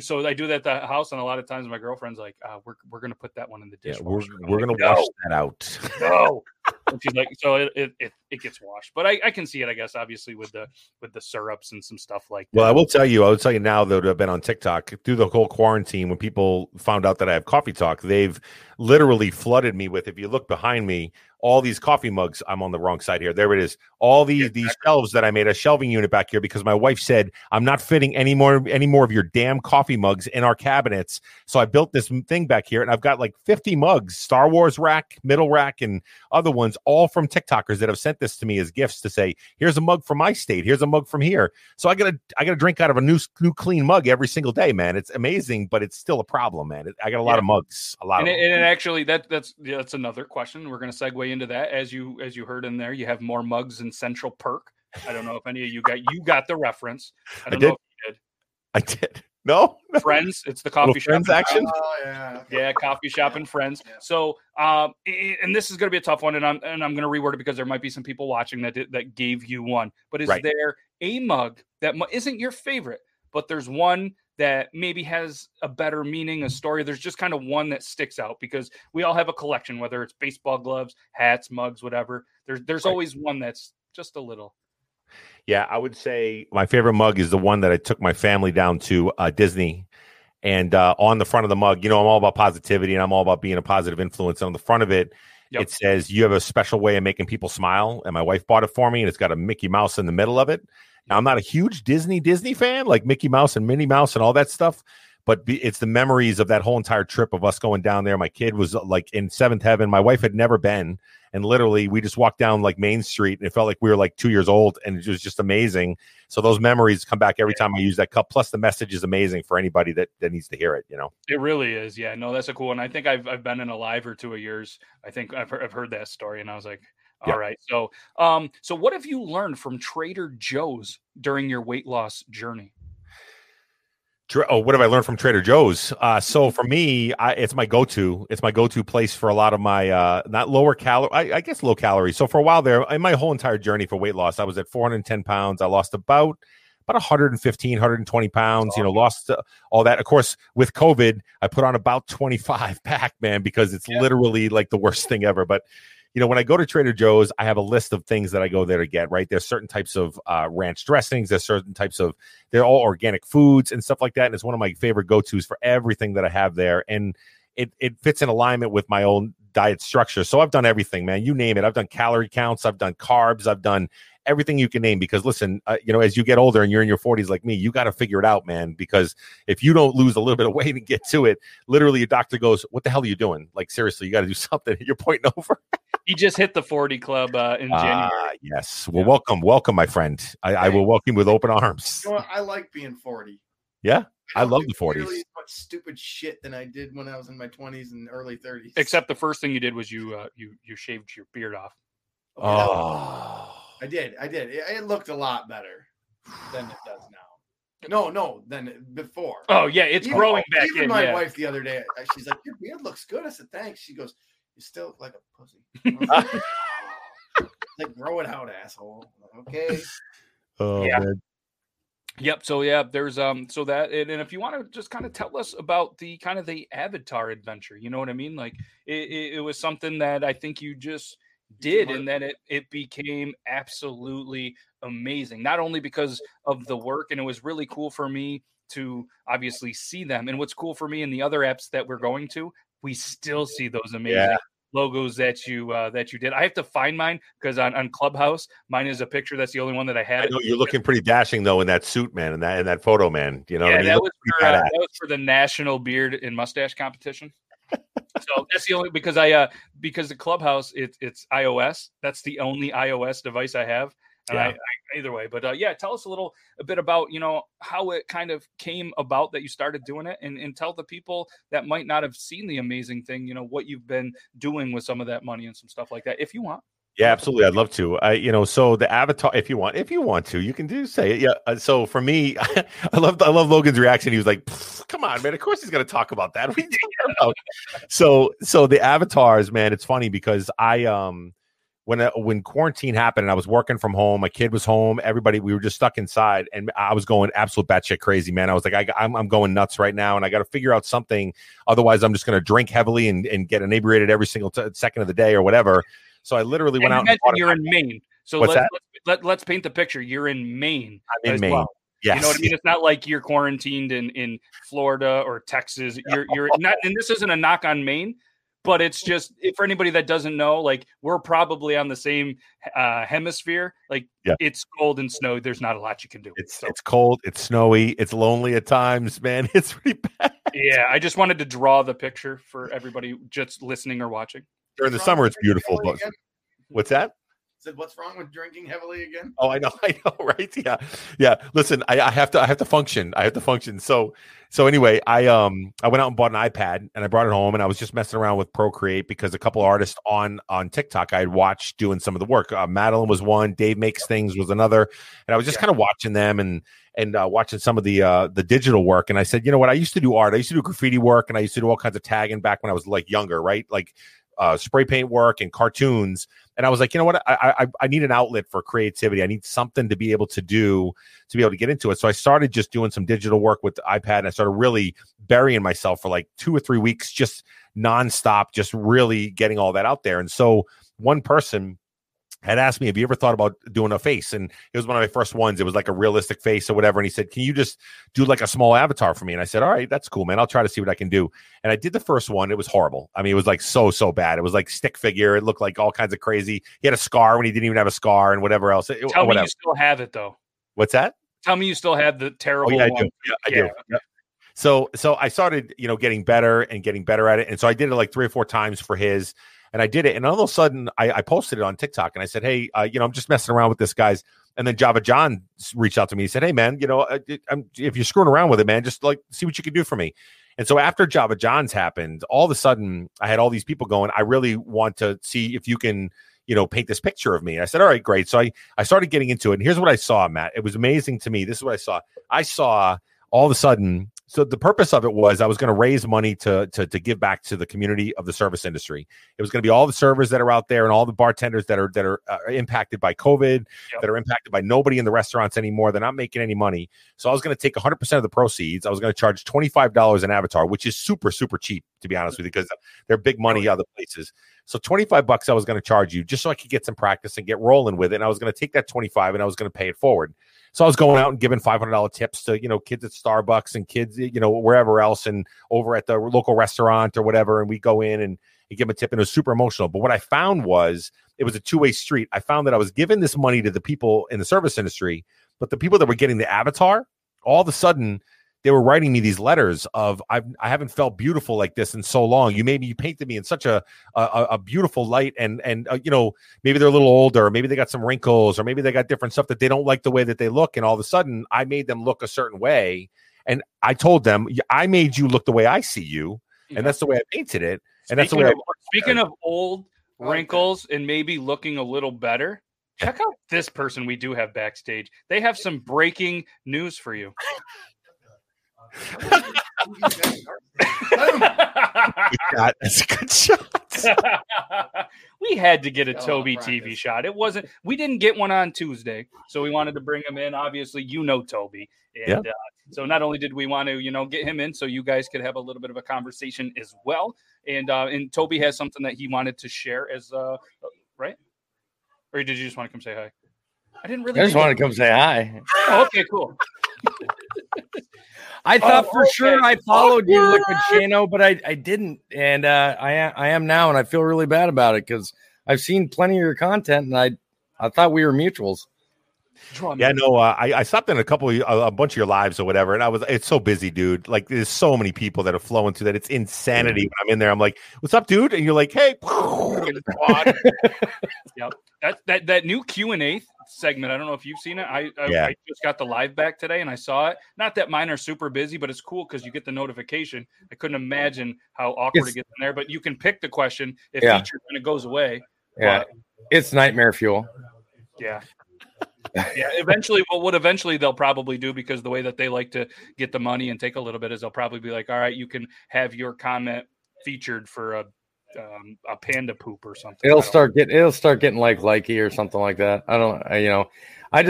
so I do that at the house. And a lot of times my girlfriend's like, we're going to put that one in the dishwasher. We're going to wash that out. No. And she's like, so it gets washed, but I can see it, I guess, obviously with the syrups and some stuff like that. Well, I will tell you now, though, to have been on TikTok through the whole quarantine, when people found out that I have Coffee Talk, they've literally flooded me with, if you look behind me, all these coffee mugs. I'm on the wrong side here. There it is. All these shelves that I made, a shelving unit back here, because my wife said, I'm not fitting any more of your damn coffee mugs in our cabinets. So I built this thing back here, and I've got like 50 mugs, Star Wars rack, middle rack, and other ones, all from TikTokers that have sent this to me as gifts to say, here's a mug from my state, here's a mug from here. So I gotta drink out of a new clean mug every single day, man. It's amazing, but it's still a problem, man. I got a lot of mugs, and actually that's another question. We're gonna segue into that. As you heard in there, you have more mugs in Central Perk. I don't know if any of you got the reference. I did. No? Friends. It's the coffee shop. Action. Oh, yeah, coffee shop and Friends. Yeah. So, and this is going to be a tough one, and I'm going to reword it because there might be some people watching that gave you one. But is there a mug that isn't your favorite, but there's one that maybe has a better meaning, a story? There's just kind of one that sticks out, because we all have a collection, whether it's baseball gloves, hats, mugs, whatever. There's always one that's just a little. Yeah, I would say my favorite mug is the one that I took my family down to Disney. And on the front of the mug, I'm all about positivity and I'm all about being a positive influence. And on the front of it, it says, you have a special way of making people smile. And my wife bought it for me, and it's got a Mickey Mouse in the middle of it. Now, I'm not a huge Disney fan, like Mickey Mouse and Minnie Mouse and all that stuff. But it's the memories of that whole entire trip of us going down there. My kid was like in seventh heaven. My wife had never been. And literally, we just walked down like Main Street, and it felt like we were like 2 years old. And it was just amazing. So those memories come back every time I use that cup. Plus, the message is amazing for anybody that needs to hear it. It really is. Yeah, no, that's a cool one. I think I've been in a live or two of yours. I think I've heard that story, and I was like, all right. So, so what have you learned from Trader Joe's during your weight loss journey? What have I learned from Trader Joe's? So for me, it's my go-to. It's my go-to place for a lot of my not lower calorie, I guess low calorie. So for a while there, in my whole entire journey for weight loss, I was at 410 pounds. I lost about 115, 120 pounds, lost all that. Of course, with COVID, I put on about 25 back, man, because it's literally like the worst thing ever. But when I go to Trader Joe's, I have a list of things that I go there to get, right? There's certain types of ranch dressings. There's certain types of, they're all organic foods and stuff like that. And it's one of my favorite go-tos for everything that I have there. And it fits in alignment with my own diet structure. So I've done everything, man. You name it. I've done calorie counts. I've done carbs. I've done everything you can name, because listen, as you get older and you're in your 40s like me, you got to figure it out, man, because if you don't lose a little bit of weight and get to it, literally your doctor goes, what the hell are you doing? Like, seriously, you got to do something. You're pointing over. You just hit the 40 club in January. Yes. Well, welcome, my friend. I will welcome you with open arms. I like being 40. Yeah. I love the 40s. Really much stupid shit than I did when I was in my 20s and early 30s. Except the first thing you did was you shaved your beard off. Oh. I did. It looked a lot better than it does now. No, than before. Oh, yeah, it's growing back in. Even my wife the other day, she's like, your beard looks good. I said, thanks. She goes, you're still like a pussy. Like, grow it out, asshole. Okay. Oh, yeah. Man. Yep. So, yeah, there's so that, and if you want to just kind of tell us about the kind of the Avatar adventure, you know what I mean? Like, it was something that I think you just did, and then it became absolutely amazing, not only because of the work, and it was really cool for me to obviously see them. And what's cool for me in the other apps that we're going to, we still see those amazing logos that you did. I have to find mine, because on Clubhouse, mine is a picture. That's the only one that I had. I know you're looking pretty dashing though in that suit, man, and that photo, man. Yeah, that was for the national beard and mustache competition. So that's the only, because because the Clubhouse, it's iOS. That's the only iOS device I have. And I either way, but tell us a bit about how it kind of came about that you started doing it, and tell the people that might not have seen the amazing thing, what you've been doing with some of that money and some stuff like that, if you want. Yeah, absolutely. I'd love to. So the Avatar, if you want to, you can do say it. Yeah. So for me, I love Logan's reaction. He was like, "Come on, man! Of course he's going to talk about that." What are you talking about? So the Avatars, man. It's funny because when quarantine happened and I was working from home, my kid was home, everybody, we were just stuck inside, and I was going absolute batshit crazy, man. I was like, I'm going nuts right now, and I got to figure out something. Otherwise, I'm just going to drink heavily and get inebriated every single second of the day or whatever. So I literally went out. And you're in Maine. So let's paint the picture. You're in Maine. I'm in Maine. Well. Yes. You know what I mean? It's not like you're quarantined in Florida or Texas. You're not, and this isn't a knock on Maine. But it's just, for anybody that doesn't know, like, we're probably on the same hemisphere. Like, it's cold and snowy. There's not a lot you can do. It's cold. It's snowy. It's lonely at times, man. It's really bad. Yeah, I just wanted to draw the picture for everybody just listening or watching. During the summer, it's beautiful. But... What's that? Said, what's wrong with drinking heavily again? Oh, I know, right? Yeah. Listen, I have to function. So anyway, I went out and bought an iPad and I brought it home and I was just messing around with Procreate because a couple artists on TikTok I had watched doing some of the work. Madeline was one, Dave Makes Things was another, and I was just kind of watching them and watching some of the digital work. And I said, you know what? I used to do art. I used to do graffiti work and I used to do all kinds of tagging back when I was like younger, right? Like spray paint work and cartoons. And I was like, you know what? I need an outlet for creativity. I need something to be able to do, to be able to get into it. So I started just doing some digital work with the iPad. And I started really burying myself for like 2 or 3 weeks, just nonstop, just really getting all that out there. And so one person had asked me, have you ever thought about doing a face? And it was one of my first ones. It was like a realistic face or whatever. And he said, can you just do like a small avatar for me? And I said, all right, that's cool, man. I'll try to see what I can do. And I did the first one. It was horrible. I mean, it was like so bad. It was like stick figure. It looked like all kinds of crazy. He had a scar when he didn't even have a scar and whatever else. Tell me you still have it though. What's that? Tell me you still have the terrible one. I do. I do. Yeah. So I started, getting better and getting better at it. And so I did it like 3 or 4 times for his. And I did it. And all of a sudden, I posted it on TikTok. And I said, hey, I'm just messing around with this, guys. And then Java John reached out to me. He said, hey, man, if you're screwing around with it, man, just like see what you can do for me. And so after Java John's happened, all of a sudden, I had all these people going, I really want to see if you can, paint this picture of me. And I said, all right, great. So I started getting into it. And here's what I saw, Matt. It was amazing to me. This is what I saw. I saw all of a sudden... So the purpose of it was I was going to raise money to give back to the community of the service industry. It was going to be all the servers that are out there and all the bartenders that are impacted by COVID, that are impacted by nobody in the restaurants anymore. They're not making any money. So I was going to take 100% of the proceeds. I was going to charge $25 an avatar, which is super, super cheap, to be honest with you, because they're big money other places. So $25 I was going to charge you just so I could get some practice and get rolling with it. And I was going to take that 25 and I was going to pay it forward. So I was going out and giving $500 tips to, kids at Starbucks and kids, wherever else and over at the local restaurant or whatever. And we go in and give them a tip, and it was super emotional. But what I found was it was a two-way street. I found that I was giving this money to the people in the service industry, but the people that were getting the avatar, all of a sudden they were writing me these letters of, I haven't felt beautiful like this in so long. You painted me in such a beautiful light and maybe they're a little older, maybe they got some wrinkles, or maybe they got different stuff that they don't like the way that they look. And all of a sudden I made them look a certain way. And I told them, I made you look the way I see you. Yeah. And that's the way I painted it. And that's the way I looked. Speaking of old wrinkles and maybe looking a little better, check out this person we do have backstage. They have some breaking news for you. That's a good shot. We had to get a Toby TV shot. We didn't get one on Tuesday, so we wanted to bring him in. Obviously, Toby. And so not only did we want to, get him in so you guys could have a little bit of a conversation as well. And Toby has something that he wanted to share as right? Or did you just want to come say hi? I just wanted to come say hi. Oh, okay, cool. I thought sure I followed you, Liquid Shano, but I didn't, and I am now, and I feel really bad about it because I've seen plenty of your content, and I thought we were mutuals. Yeah, no, I stopped in a bunch of your lives or whatever, and it's so busy, dude. Like, there's so many people that are flowing through that. It's insanity. When I'm in there, I'm like, what's up, dude? And you're like, hey. Yep. That new Q&A segment, I don't know if you've seen it. I just got the live back today, and I saw it. Not that mine are super busy, but it's cool because you get the notification. I couldn't imagine how awkward it gets in there, but you can pick the question if feature kind of goes away. Yeah, it's nightmare fuel. Yeah. Yeah, eventually, they'll probably do, because the way that they like to get the money and take a little bit is they'll probably be like, all right, you can have your comment featured for a panda poop or something. It'll start getting like likey or something like that. I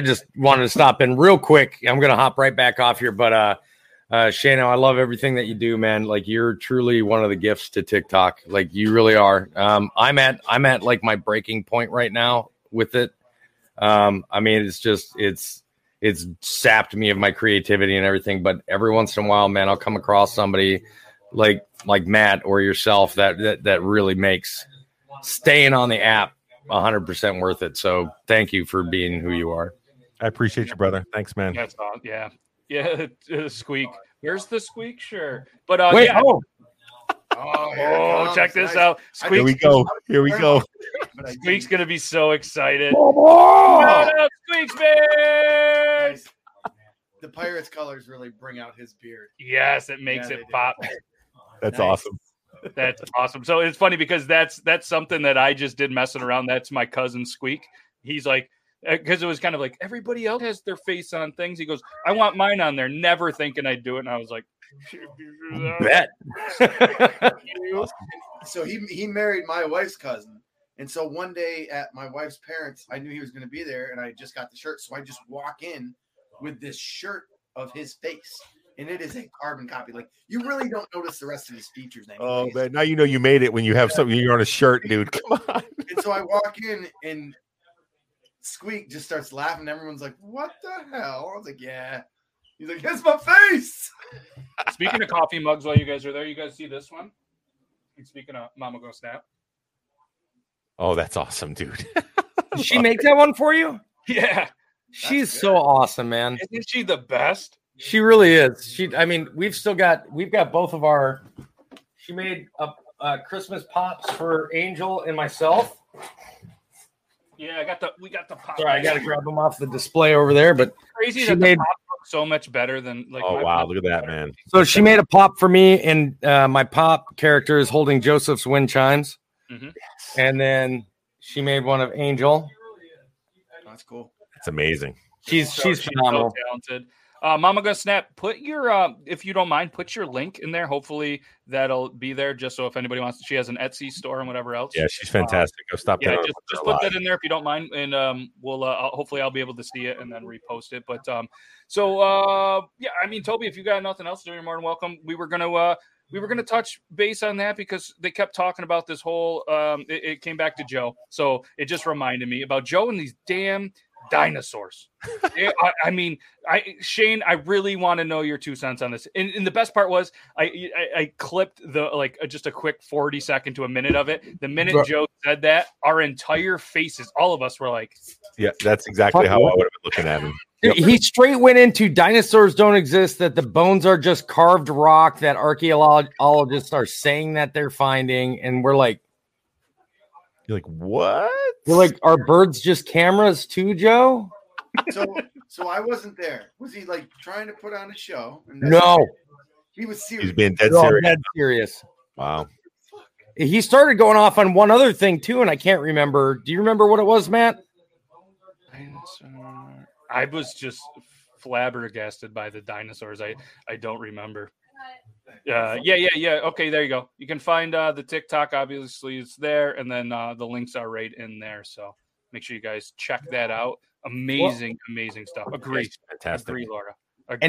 just wanted to stop in real quick. I'm gonna hop right back off here, but Shano, I love everything that you do, man. Like, you're truly one of the gifts to TikTok. Like, you really are. I'm at like my breaking point right now with it. It's sapped me of my creativity and everything, but every once in a while, man, I'll come across somebody like Matt or yourself that really makes staying on the app 100% worth it. So thank you for being who you are. I appreciate you, brother. Thanks, man. That's awesome. Yeah. Yeah. Squeak. Where's the Squeak shirt? But wait, yeah. Oh, check this out. Squeaks, here we go. Here we go. Squeak's going to be so excited. Oh, Squeaks Beard! Nice. The Pirates colors really bring out his beard. Yes, it makes it pop. That's nice. Awesome. That's awesome. So it's funny because that's something that I just did messing around. That's my cousin Squeak. He's like, because it was kind of like everybody else has their face on things. He goes, I want mine on there, never thinking I'd do it. And I was like, bet. So he married my wife's cousin. And so one day at my wife's parents, I knew he was going to be there and I just got the shirt. So I just walk in with this shirt of his face. And it is a carbon copy. Like, you really don't notice the rest of his features anymore. Oh, but now you know you made it when you have something you're on a shirt, dude. Come on. And so I walk in and Squeak just starts laughing. Everyone's like, what the hell? I was like, yeah. He's like, that's my face. Speaking of coffee mugs, while you guys are there, you guys see this one? And speaking of Mama Go Snap. Oh, that's awesome, dude. Did she make that one for you? Yeah. She's so awesome, man. Isn't she the best? She really is. We've got both of our. She made Christmas pops for Angel and myself. Yeah, we got the pops. Sorry, I got to grab them off the display over there. But crazy that the pops look so much better than like. Oh wow, look at that, man! So she made a pop for me, and my pop character is holding Joseph's wind chimes, mm-hmm. And then she made one of Angel. That's cool. That's amazing. She's phenomenal. So talented. Mama Go Snap, put your if you don't mind, put your link in there. Hopefully that'll be there just so if anybody wants to. She has an Etsy store and whatever else. Yeah, she's fantastic. Go stop there. Yeah, just put that in there if you don't mind, and we'll hopefully I'll be able to see it and then repost it. But yeah, I mean, Toby, if you got nothing else to do, you're more than welcome. We were gonna touch base on that because they kept talking about this whole. It came back to Joe, so it just reminded me about Joe and these damn. Dinosaurs. Shane, I really want to know your 2 cents on this. And the best part was I clipped the just a quick 40-second to a minute of it. The minute Joe said that, our entire faces, all of us were like, yeah, that's exactly how I would have been looking at him. Yep. He straight went into dinosaurs don't exist, that the bones are just carved rock, that archaeologists are saying that they're finding, and we're like, you're like, what? We're like, are birds just cameras too, Joe? So I wasn't there. Was he like trying to put on a show? No. He was serious. He's being dead serious. Dead serious. Wow. He started going off on one other thing too, and I can't remember. Do you remember what it was, Matt? I was just flabbergasted by the dinosaurs. I don't remember. Yeah. Okay, there you go. You can find the TikTok, obviously, it's there, and then the links are right in there. So make sure you guys check that out. Amazing stuff. Agree, fantastic. Agree, Laura. Agree.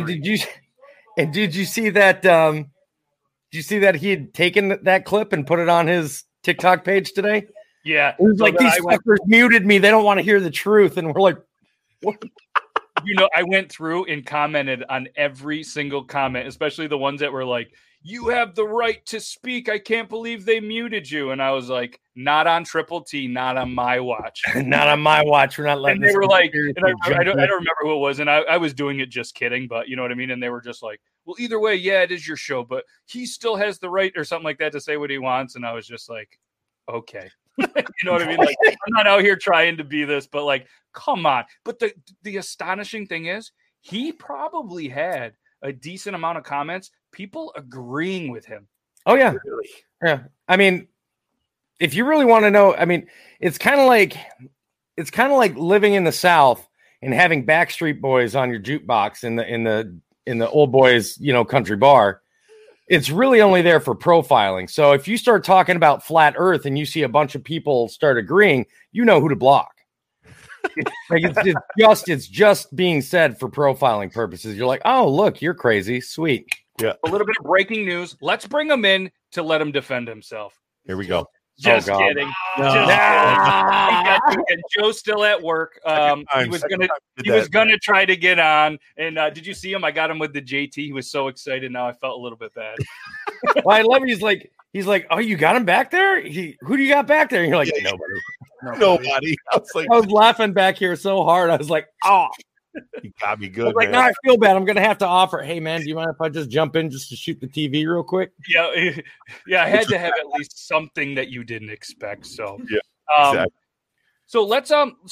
And did you see that? Did you see that he had taken that clip and put it on his TikTok page today? Yeah, it was so like these fuckers muted me. They don't want to hear the truth, and we're like, what? You know, I went through and commented on every single comment, especially the ones that were like, you have the right to speak. I can't believe they muted you. And I was like, not on Triple T, not on my watch. Not on my watch. We're not letting. And they were like, and I don't remember who it was. And I was doing it just kidding, but you know what I mean? And they were just like, well, either way, yeah, it is your show, but he still has the right or something like that to say what he wants. And I was just like, okay. You know what I mean? Like, I'm not out here trying to be this, but like, come on. But the astonishing thing is, he probably had a decent amount of comments, people agreeing with him. Oh, yeah. Really? Yeah. I mean, if you really want to know, I mean, it's kind of like living in the South and having Backstreet Boys on your jukebox in the old boys, you know, country bar. It's really only there for profiling. So if you start talking about flat earth and you see a bunch of people start agreeing, you know who to block. Like it's just being said for profiling purposes. You're like, oh, look, you're crazy. Sweet. Yeah. A little bit of breaking news. Let's bring him in to let him defend himself. Here we go. Just kidding. No. Just kidding. And Joe's still at work. He was gonna try to get on. And did you see him? I got him with the JT. He was so excited. Now I felt a little bit bad. Well, I love it. He's like, oh, you got him back there? Who do you got back there? And you're like, nobody. I was laughing back here so hard. I was like, oh. You got me good. I was like, man. Now I feel bad. I'm gonna have to offer. Hey, man, do you mind if I just jump in just to shoot the TV real quick? Yeah. I had to have at least something that you didn't expect. So yeah, exactly. So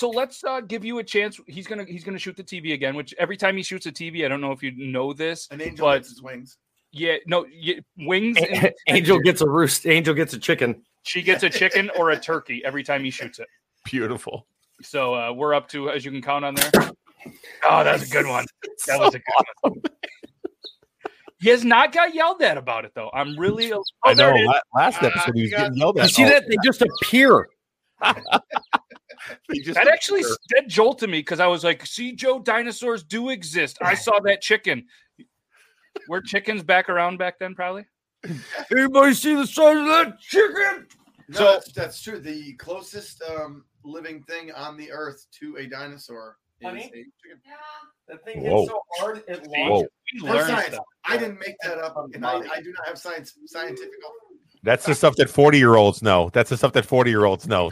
let's give you a chance. He's gonna shoot the TV again. Which every time he shoots a TV, I don't know if you know this. An angel gets his wings. Wings. Angel gets a roost. Angel gets a chicken. She gets a chicken or a turkey every time he shoots it. Beautiful. So we're up to, as you can count on there. Oh, that's a good one. That was a good one. He has not got yelled at about it, though. I'm really... Oh, I know. Last episode, he was getting yelled at. You see that? They just appear. That jolted me because I was like, see, Joe, dinosaurs do exist. I saw that chicken. Were chickens back around back then, probably? Anybody see the size of that chicken? No, so, that's true. The closest living thing on the earth to a dinosaur... Honey? Yeah. That thing hit so hard it launched. I didn't make that up, and I do not have scientific. That's the stuff that 40-year-olds know.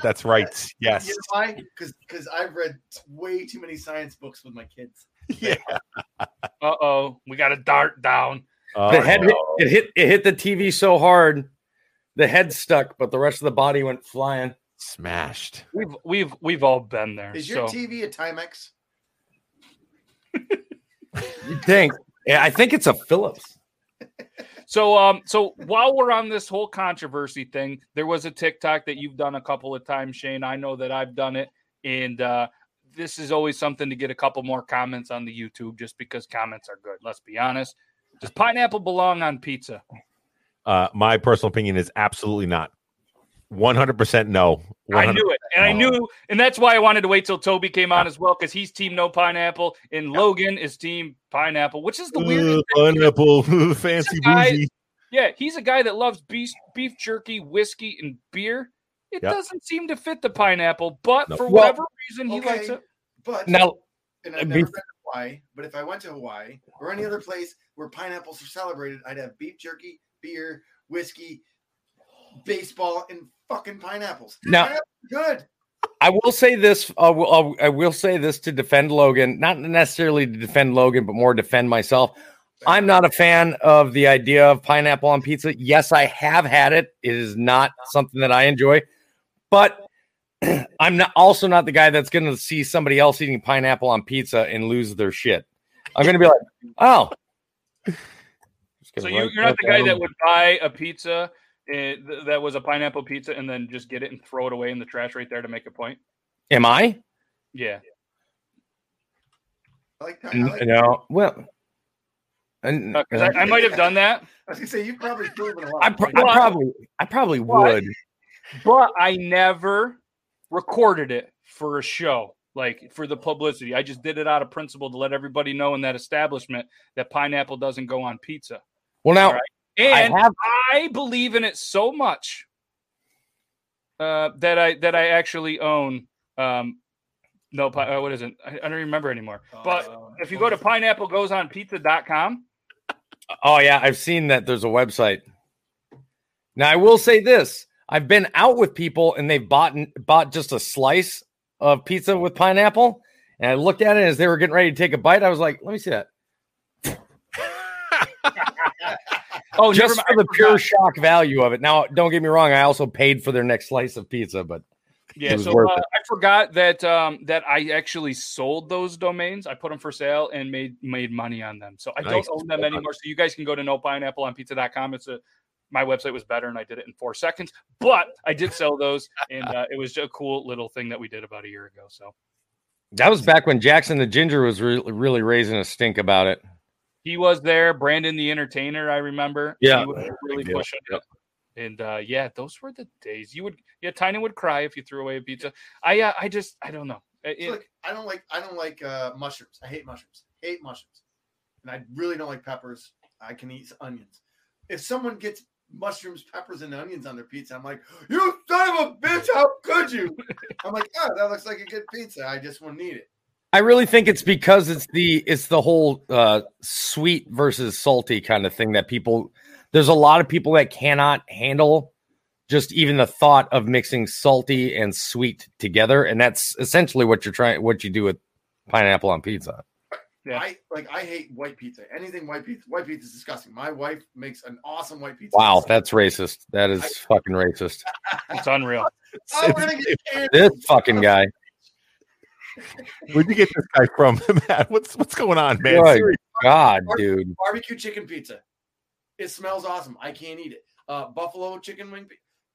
That's right. Yes. You know why? Because I've read way too many science books with my kids. Yeah. Uh-oh. We got a dart down. It hit the TV so hard, the head stuck, but the rest of the body went flying. Smashed. We've all been there. Is your TV a Timex? You think? Yeah, I think it's a Philips. So while we're on this whole controversy thing, there was a TikTok that you've done a couple of times, Shane. I know that I've done it, and this is always something to get a couple more comments on the YouTube, just because comments are good. Let's be honest. Does pineapple belong on pizza? My personal opinion is absolutely not. 100% no. 100%. I knew it. And no. And that's why I wanted to wait till Toby came on as well, because he's team no pineapple and Logan is team pineapple, which is the weirdest thing. Pineapple, fancy boozy. Yeah, he's a guy that loves beef jerky, whiskey, and beer. It doesn't seem to fit the pineapple, but for whatever reason, he likes it. But no, and I've never been to Hawaii, but if I went to Hawaii or any other place where pineapples are celebrated, I'd have beef jerky, beer, whiskey, baseball, and fucking pineapples. Now, good. I will say this. I will say this to defend Logan, not necessarily to defend Logan, but more defend myself. I'm not a fan of the idea of pineapple on pizza. Yes, I have had it. It is not something that I enjoy, but I'm also not the guy that's going to see somebody else eating pineapple on pizza and lose their shit. I'm going to be like, oh. So you're not the guy that would buy a pizza that was a pineapple pizza and then just get it and throw it away in the trash right there to make a point? Am I? Yeah. I like that. No. Well, I might have done that. I was going to say, you've probably proven a lot. I probably would. But I never recorded it for a show, like for the publicity. I just did it out of principle to let everybody know in that establishment that pineapple doesn't go on pizza. Well, now... Right? And I believe in it so much that I actually own what is it? I don't remember anymore. But if you go to pineapplegoesonpizza.com. Oh, yeah. I've seen that. There's a website. Now, I will say this. I've been out with people and they bought just a slice of pizza with pineapple. And I looked at it as they were getting ready to take a bite. I was like, let me see that. Oh, just for the pure shock value of it. Now, don't get me wrong. I also paid for their next slice of pizza, but yeah. So I forgot that I actually sold those domains. I put them for sale and made money on them. So I don't own them anymore. So you guys can go to nopineappleonpizza.com. My website was better, and I did it in 4 seconds. But I did sell those, and it was a cool little thing that we did about a year ago. So that was back when Jackson the Ginger was really raising a stink about it. He was there, Brandon the Entertainer, I remember. Yeah. He was really pushing it. And, those were the days. Tiny would cry if you threw away a pizza. I don't know. I don't like mushrooms. I hate mushrooms. And I really don't like peppers. I can eat onions. If someone gets mushrooms, peppers, and onions on their pizza, I'm like, you son of a bitch, how could you? I'm like, oh, that looks like a good pizza. I just wouldn't eat it. I really think it's because it's the whole sweet versus salty kind of thing that people. There's a lot of people that cannot handle just even the thought of mixing salty and sweet together, and that's essentially what you do with pineapple on pizza. Yeah. I hate white pizza. Anything white pizza. White pizza is disgusting. My wife makes an awesome white pizza. Wow, that's racist. That is fucking racist. It's unreal. Oh, we're gonna get scared. This fucking guy. Where'd you get this guy from, Matt? What's going on, man? Good God, dude. Barbecue chicken pizza. It smells awesome. I can't eat it. Buffalo chicken wing.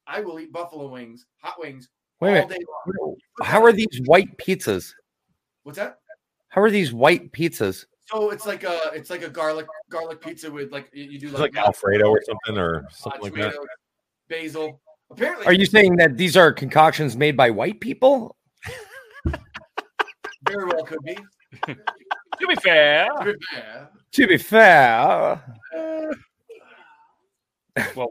I will eat buffalo wings, hot wings, all day long. How are these white pizzas? What's that? How are these white pizzas? So it's like a garlic pizza with like you do like Alfredo or something like that. Basil. Apparently, are you saying that these are concoctions made by white people? Very well could be. To be fair. Well,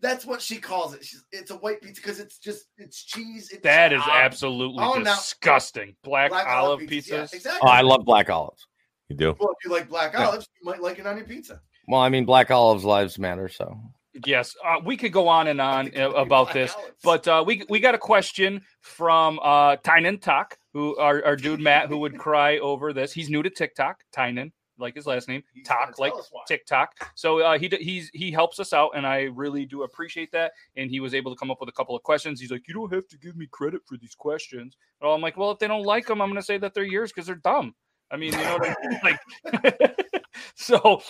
that's what she calls it. It's a white pizza because it's cheese. That is absolutely disgusting. Black olive pizzas. Yeah, exactly. Oh, I love black olives. You do? Well, if you like black olives, you might like it on your pizza. Well, I mean, black olives lives matter, so. Yes, we could go on and on about this, but we got a question from Tynan Tak, who our dude Matt, who would cry over this. He's new to TikTok, Tynan, like his last name, Tak, like TikTok. So he helps us out, and I really do appreciate that. And he was able to come up with a couple of questions. He's like, you don't have to give me credit for these questions. Well, I'm like, well, if they don't like them, I'm going to say that they're yours because they're dumb. I mean, you know what I mean? Like, so,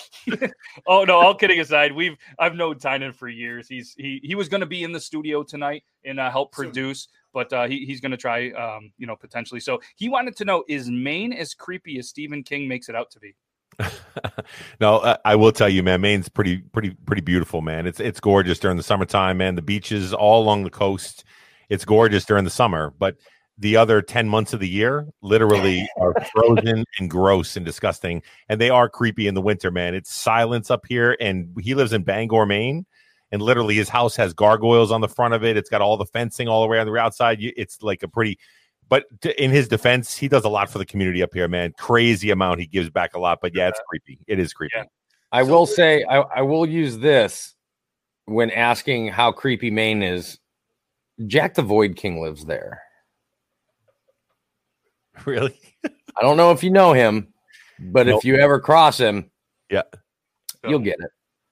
oh no, all kidding aside, I've known Tynan for years. He was going to be in the studio tonight and help produce, but he's going to try, potentially. So he wanted to know, is Maine as creepy as Stephen King makes it out to be? No, I will tell you, man, Maine's pretty beautiful, man. It's gorgeous during the summertime, man. The beaches all along the coast. It's gorgeous during the summer, but the other 10 months of the year literally are frozen and gross and disgusting. And they are creepy in the winter, man. It's silence up here. And he lives in Bangor, Maine. And literally his house has gargoyles on the front of it. It's got all the fencing all the way on the outside. It's like a pretty, but in his defense, he does a lot for the community up here, man. Crazy amount. He gives back a lot, but yeah, it's creepy. It is creepy. Yeah. I will use this when asking how creepy Maine is. Jack the Void King lives there. Really? I don't know if you know him, but if you ever cross him, you'll get it.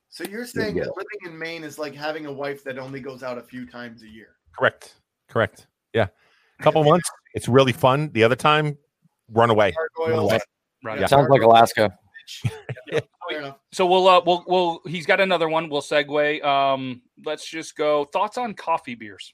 So you're saying that living in Maine is like having a wife that only goes out a few times a year. Correct. Yeah. A couple months. It's really fun. The other time, run away. Yeah. Sounds like Alaska. Yeah. Fair enough. So we'll he's got another one. We'll segue. Let's just go. Thoughts on coffee beers.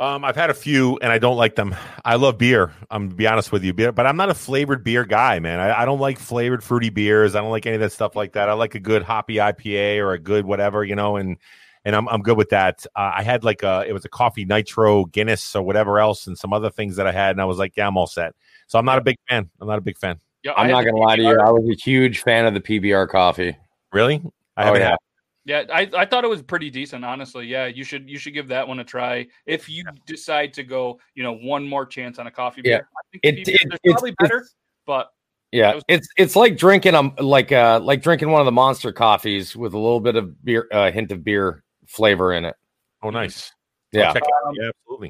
I've had a few, and I don't like them. I love beer. I'm going to be honest with you, but I'm not a flavored beer guy, man. I don't like flavored fruity beers. I don't like any of that stuff like that. I like a good hoppy IPA or a good whatever, you know, and I'm good with that. I had it was a coffee nitro Guinness or whatever else and some other things that I had, and I was like, yeah, I'm all set. So I'm not a big fan. Yeah, I'm not going to lie to you. I was a huge fan of the PBR coffee. Really? I haven't had it. Yeah, I thought it was pretty decent, honestly. Yeah, you should give that one a try if you decide to go, one more chance on a coffee beer. Yeah. I think it's probably better, but yeah, it's like drinking drinking one of the monster coffees with a little bit of beer, hint of beer flavor in it. Oh, nice. Yeah, yeah, absolutely.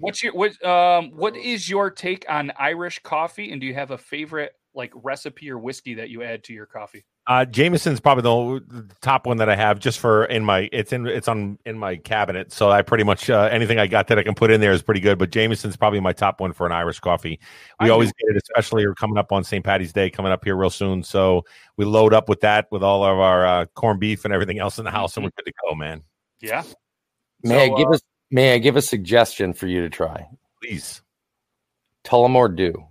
What is your take on Irish coffee, and do you have a favorite recipe or whiskey that you add to your coffee? Jameson's probably the top one that I have in my cabinet. So I pretty much anything I got that I can put in there is pretty good. But Jameson's probably my top one for an Irish coffee. We always get it, especially coming up on St. Patty's Day, coming up here real soon. So we load up with that with all of our corned beef and everything else in the house, and we're good to go, man. Yeah. May I give a suggestion for you to try? Please. Tullamore Dew.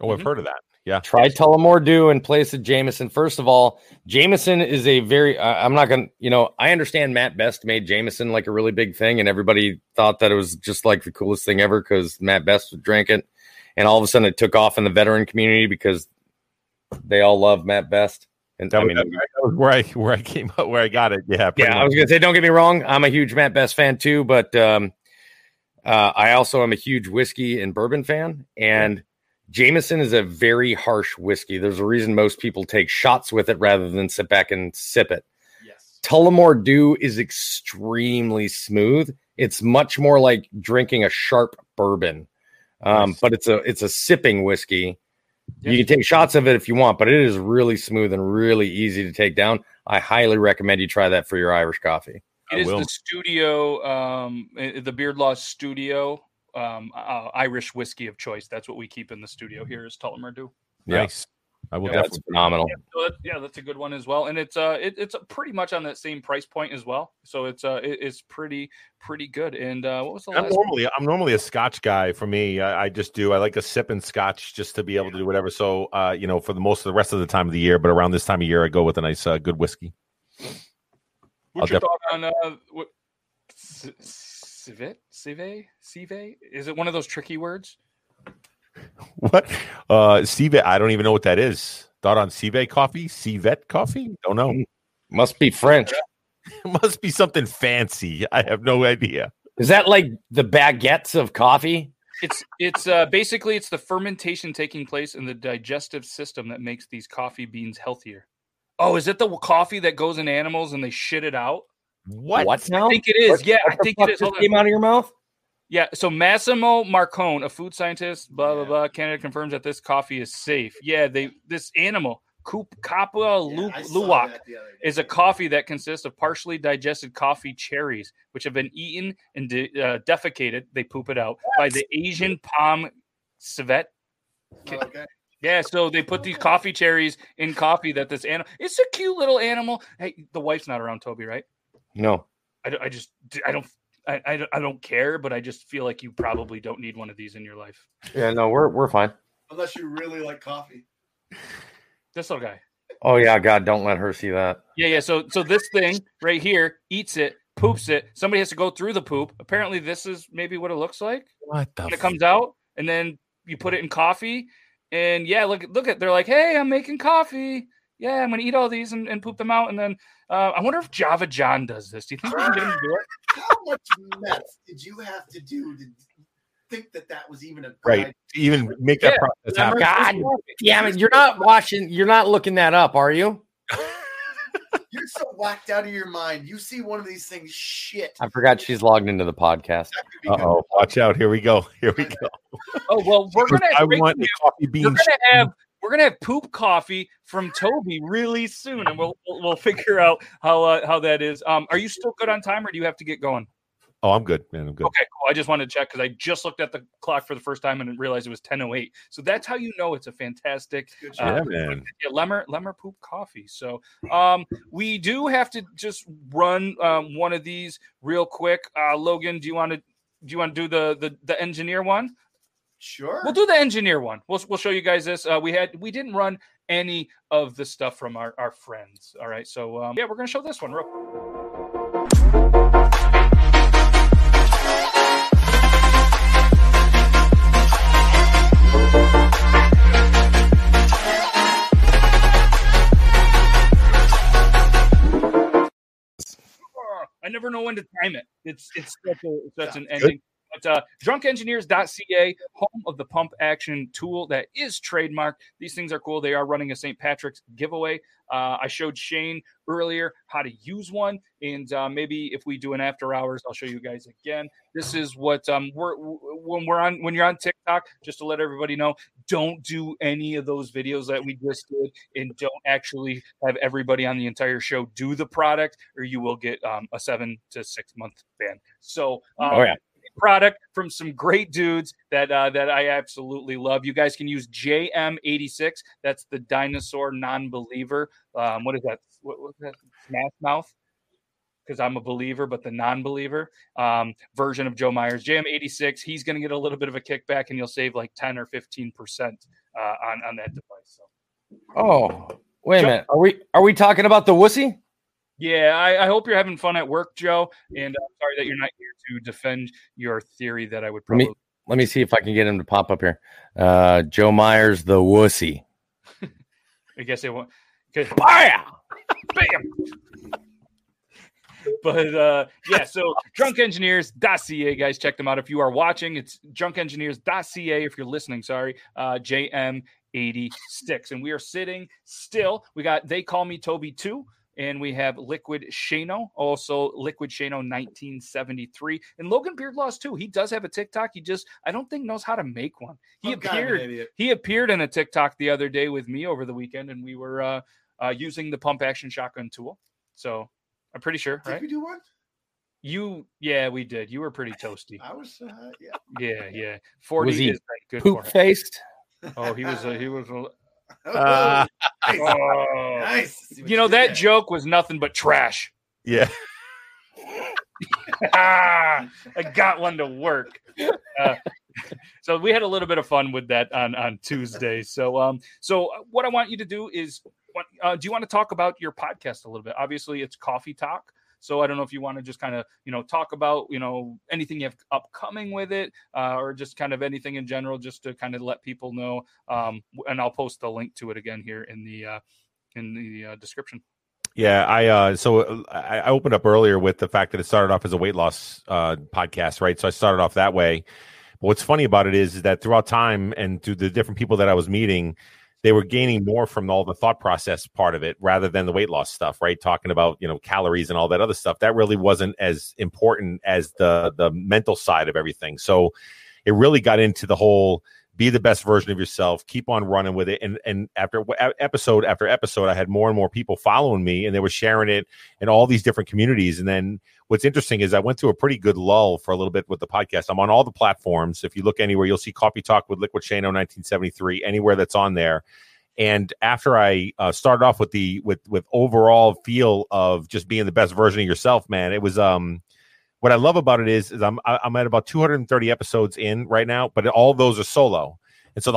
Oh, I've heard of that. Yeah. Try Tullamore Dew in place of Jameson. First of all, Jameson is a very, I understand Matt Best made Jameson like a really big thing, and everybody thought that it was just like the coolest thing ever because Matt Best would drink it. And all of a sudden it took off in the veteran community because they all love Matt Best. And that was where I came up, where I got it. Yeah. Yeah. Much. I was going to say, don't get me wrong. I'm a huge Matt Best fan too, but I also am a huge whiskey and bourbon fan, and Jameson is a very harsh whiskey. There's a reason most people take shots with it rather than sit back and sip it. Yes. Tullamore Dew is extremely smooth. It's much more like drinking a sharp bourbon, nice. But it's a sipping whiskey. Yes. You can take shots of it if you want, but it is really smooth and really easy to take down. I highly recommend you try that for your Irish coffee. It is the studio, the Beard Law Studio Irish whiskey of choice. That's what we keep in the studio here is Tullamore Dew. Nice. I will definitely. That's phenomenal. Yeah, so that's a good one as well. And it's pretty much on that same price point as well. So it's pretty good. And what was the last one? I'm normally a Scotch guy for me. I just do. I like a sip and Scotch just to be able to do whatever. So, for the rest of the time of the year, but around this time of year, I go with a nice good whiskey. What's your thought on Civet? Civet? Is it one of those tricky words? What? Civet? I don't even know what that is. Thought on Civet coffee? Civet coffee? Don't know. Must be French. Must be something fancy. I have no idea. Is that like the baguettes of coffee? It's basically it's the fermentation taking place in the digestive system that makes these coffee beans healthier. Oh, is it the coffee that goes in animals and they shit it out? What now? I think it is. I think it is. Just came out of your mouth? Yeah. So Massimo Marcone, a food scientist, blah, blah, blah. Canada confirms that this coffee is safe. Yeah, this animal, Luwak, is a coffee that consists of partially digested coffee cherries, which have been eaten and defecated. They poop it out by the Asian palm civet. Okay. Yeah, so they put these coffee cherries in coffee that this animal... It's a cute little animal. Hey, the wife's not around, Toby, right? No. I don't care, but I just feel like you probably don't need one of these in your life. Yeah, no, we're fine. Unless you really like coffee. This little guy. Oh, yeah, God, don't let her see that. Yeah, so this thing right here eats it, poops it. Somebody has to go through the poop. Apparently, this is maybe what it looks like. What the fuck? It comes out, and then you put it in coffee... And yeah, look at, they're like, hey, I'm making coffee. Yeah, I'm going to eat all these and poop them out. And then I wonder if Java John does this. Do you think we can get him to do it? How much mess did you have to do to think that was even a right? Even make that process happen. God damn it. You're not looking that up, are you? You're so whacked out of your mind. You see one of these things, shit. I forgot she's logged into the podcast. Uh-oh, watch out. Here we go. Oh, well, we're gonna have poop coffee from Toby really soon, and we'll figure out how that is. Are you still good on time, or do you have to get going? Oh, I'm good, man. I'm good. Okay, cool. I just wanted to check because I just looked at the clock for the first time and realized it was 10:08. So that's how you know it's a fantastic Lemmer poop coffee. So we do have to just run one of these real quick. Logan, do you want to do the engineer one? Sure. We'll do the engineer one. We'll show you guys this. We didn't run any of the stuff from our friends. All right. So we're gonna show this one real quick. I never know when to time it. It's such an ending. But DrunkEngineers.ca, home of the pump action tool that is trademarked. These things are cool. They are running a St. Patrick's giveaway. I showed Shane earlier how to use one, and maybe if we do an after hours, I'll show you guys again. This is what when you're on TikTok. Just to let everybody know, don't do any of those videos that we just did, and don't actually have everybody on the entire show do the product, or you will get a 7 to 6 month ban. So, product from some great dudes that I absolutely love. You guys can use JM86. That's the dinosaur non-believer. What is that? What was that? Smash Mouth? Because I'm a believer, but the non-believer version of Joe Myers. JM86, he's going to get a little bit of a kickback, and you'll save like 10 or 15% on that device. So. Oh, wait a minute. Are we talking about the wussy? Yeah, I hope you're having fun at work, Joe. And I'm sorry that you're not here to defend your theory that I would probably... Let me see if I can get him to pop up here. Joe Myers, the wussy. I guess they won't. Bam! Bam! But yeah, so DrunkEngineers.ca, guys, check them out. If you are watching, it's DrunkEngineers.ca. If you're listening, sorry, JM86. And we are sitting still. We got They Call Me Toby 2. And we have Liquid Shano, also Liquid Shano 1973. And Logan Beardlaws, too. He does have a TikTok. He just, I don't think, knows how to make one. He appeared in a TikTok the other day with me over the weekend, and we were using the pump action shotgun tool. So I'm pretty sure. Did we do one? Yeah, we did. You were pretty toasty. I was, yeah. 40 was he good poop-faced? Oh, he was a nice. You know, that joke was nothing but trash. Yeah. I got one to work. So we had a little bit of fun with that on Tuesday. So, so what I want you to do is, do you want to talk about your podcast a little bit? Obviously, it's Coffee Talk. So I don't know if you want to just kind of, talk about, anything you have upcoming with it, or just kind of anything in general, just to kind of let people know. And I'll post the link to it again here in the description. Yeah, I opened up earlier with the fact that it started off as a weight loss podcast, right? So I started off that way. But what's funny about it is that throughout time and through the different people that I was meeting, they were gaining more from all the thought process part of it rather than the weight loss stuff, right? Talking about, calories and all that other stuff. That really wasn't as important as the mental side of everything. So it really got into the whole be the best version of yourself, keep on running with it. And after episode after episode, I had more and more people following me, and they were sharing it in all these different communities. And then what's interesting is I went through a pretty good lull for a little bit with the podcast. I'm on all the platforms. If you look anywhere, you'll see Coffee Talk with Liquid Shano 1973 anywhere that's on there. And after I started off with the with overall feel of just being the best version of yourself, man, it was what I love about it is I'm at about 230 episodes in right now, but all those are solo. And so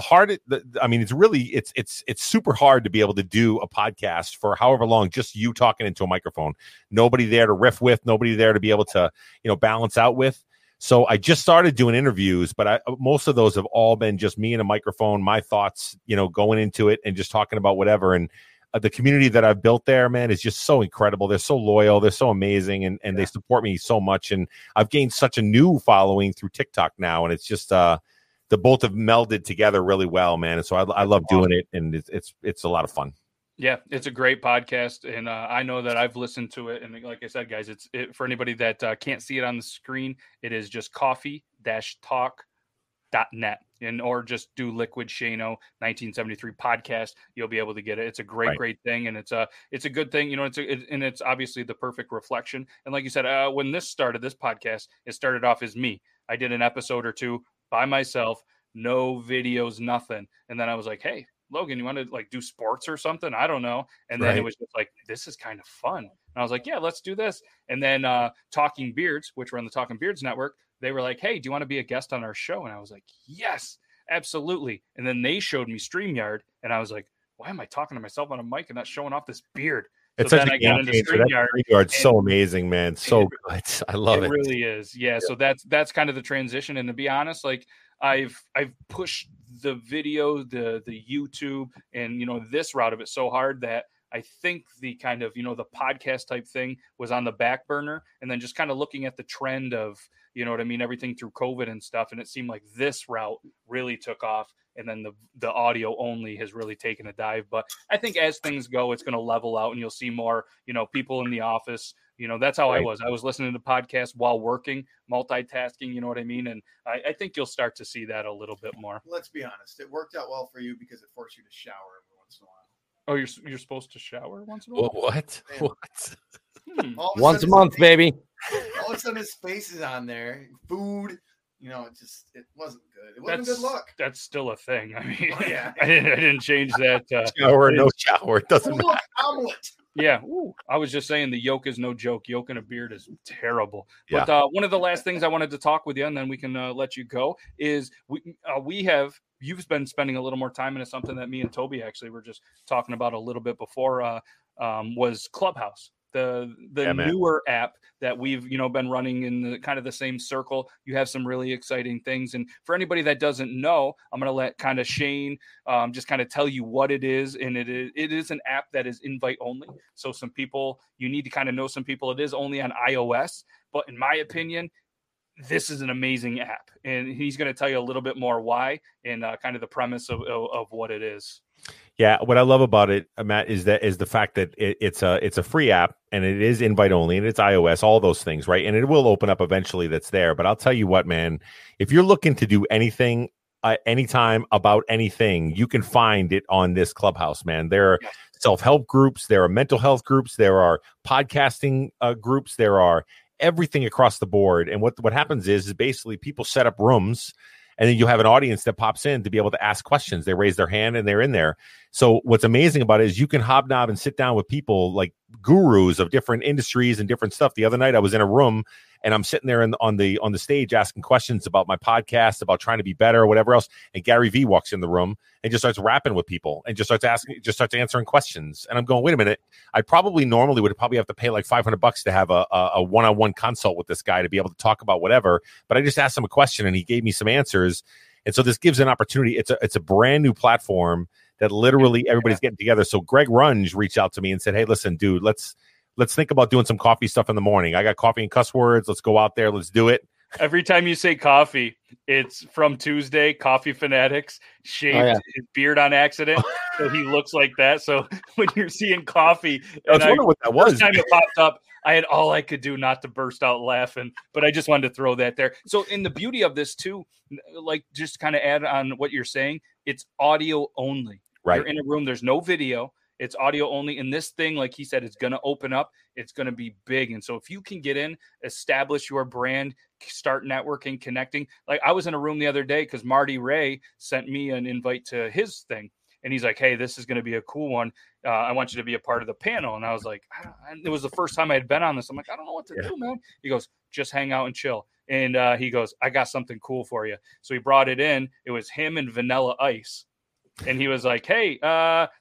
it's super hard to be able to do a podcast for however long, just you talking into a microphone, nobody there to riff with, nobody there to be able to, balance out with. So I just started doing interviews, but most of those have all been just me and a microphone, my thoughts, going into it and just talking about whatever. And the community that I've built there, man, is just so incredible. They're so loyal. They're so amazing. And they support me so much. And I've gained such a new following through TikTok now. And it's just, the both have melded together really well, man. And so I love doing it, and it's a lot of fun. Yeah, it's a great podcast, and I know that I've listened to it. And like I said, guys, for anybody that can't see it on the screen, it is just coffee-talk.net, and or just do Liquid Shano 1973 podcast. You'll be able to get it. It's a great thing, and it's a good thing. And it's obviously the perfect reflection. And like you said, when this podcast, it started off as me. I did an episode or two by myself, no videos, nothing. And then I was like, hey, Logan, you want to do sports or something? I don't know. And then it was just like, this is kind of fun. And I was like, yeah, let's do this. And then Talking Beards, which were on the Talking Beards Network, they were like, hey, do you want to be a guest on our show? And I was like, yes, absolutely. And then they showed me StreamYard, and I was like, why am I talking to mysuch on a mic and not showing off this beard? It's so such a game changer. That StreamYard's so amazing, man. So good. I love it. It really is. Yeah. So that's kind of the transition. And to be honest, I've pushed the video, the YouTube, and this route of it so hard that I think the kind of the podcast type thing was on the back burner, and then just kind of looking at the trend of everything through COVID and stuff, and it seemed like this route really took off, and then the audio only has really taken a dive. But I think as things go, it's going to level out, and you'll see more people in the office. That's how I was listening to podcasts while working, multitasking, and I think you'll start to see that a little bit more. Let's be honest, it worked out well for you because it forced you to shower every once in a while. Oh, you're supposed to shower once in a while? What? Once a month, baby. All of a sudden, his face is on there. Food, it wasn't good. It wasn't good luck. That's still a thing. I mean, I didn't change that. Shower, no shower. It doesn't matter. Omelet. Yeah. Ooh. I was just saying the yolk is no joke. Yolk and a beard is terrible. Yeah. But one of the last things I wanted to talk with you, and then we can let you go, is you've been spending a little more time into something that me and Toby actually were just talking about a little bit before, was Clubhouse. the newer app that we've, you know, been running in the kind of the same circle. You have some really exciting things. And for anybody that doesn't know, I'm going to let kind of Shane just kind of tell you what it is. And it is an app that is invite only. So some people, you need to kind of know some people. It is only on iOS, but in my opinion, this is an amazing app, and he's going to tell you a little bit more why and kind of the premise of what it is. Yeah. What I love about it, Matt, is the fact that it's a free app and it is invite only and it's iOS, all those things. Right. And it will open up eventually, that's there. But I'll tell you what, man, if you're looking to do anything, anytime about anything, you can find it on this Clubhouse, man. There are self-help groups. There are mental health groups. There are podcasting groups. There are everything across the board. And what happens is basically people set up rooms, and then you have an audience that pops in to be able to ask questions. They raise their hand and they're in there. So what's amazing about it is you can hobnob and sit down with people like gurus of different industries and different stuff. The other night I was in a room and I'm sitting there on the stage asking questions about my podcast, about trying to be better or whatever else. And Gary V walks in the room and just starts rapping with people and just starts answering questions. And I'm going, wait a minute. I probably normally would probably have to pay like $500 to have a one-on-one consult with this guy to be able to talk about whatever. But I just asked him a question and he gave me some answers. And so this gives an opportunity. It's a brand new platform that literally everybody's getting together. So Greg Runge reached out to me and said, hey, listen, dude, let's think about doing some coffee stuff in the morning. I got coffee and cuss words. Let's go out there. Let's do it. Every time you say coffee, it's from Tuesday. Coffee Fanatics shaved his beard on accident, so he looks like that. So when you're seeing coffee, I was wondering what that was. First time it popped up, I had all I could do not to burst out laughing, but I just wanted to throw that there. So in the beauty of this too, like just kind of add on what you're saying, it's audio only. Right. You're in a room. There's no video. It's audio only. And this thing, like he said, it's going to open up. It's going to be big. And so if you can get in, establish your brand, start networking, connecting. Like I was in a room the other day because Marty Ray sent me an invite to his thing. And he's like, hey, this is going to be a cool one. I want you to be a part of the panel. And I was like, it was the first time I had been on this. I'm like, I don't know what to do, man. He goes, just hang out and chill. And he goes, I got something cool for you. So he brought it in. It was him and Vanilla Ice. And he was like, hey,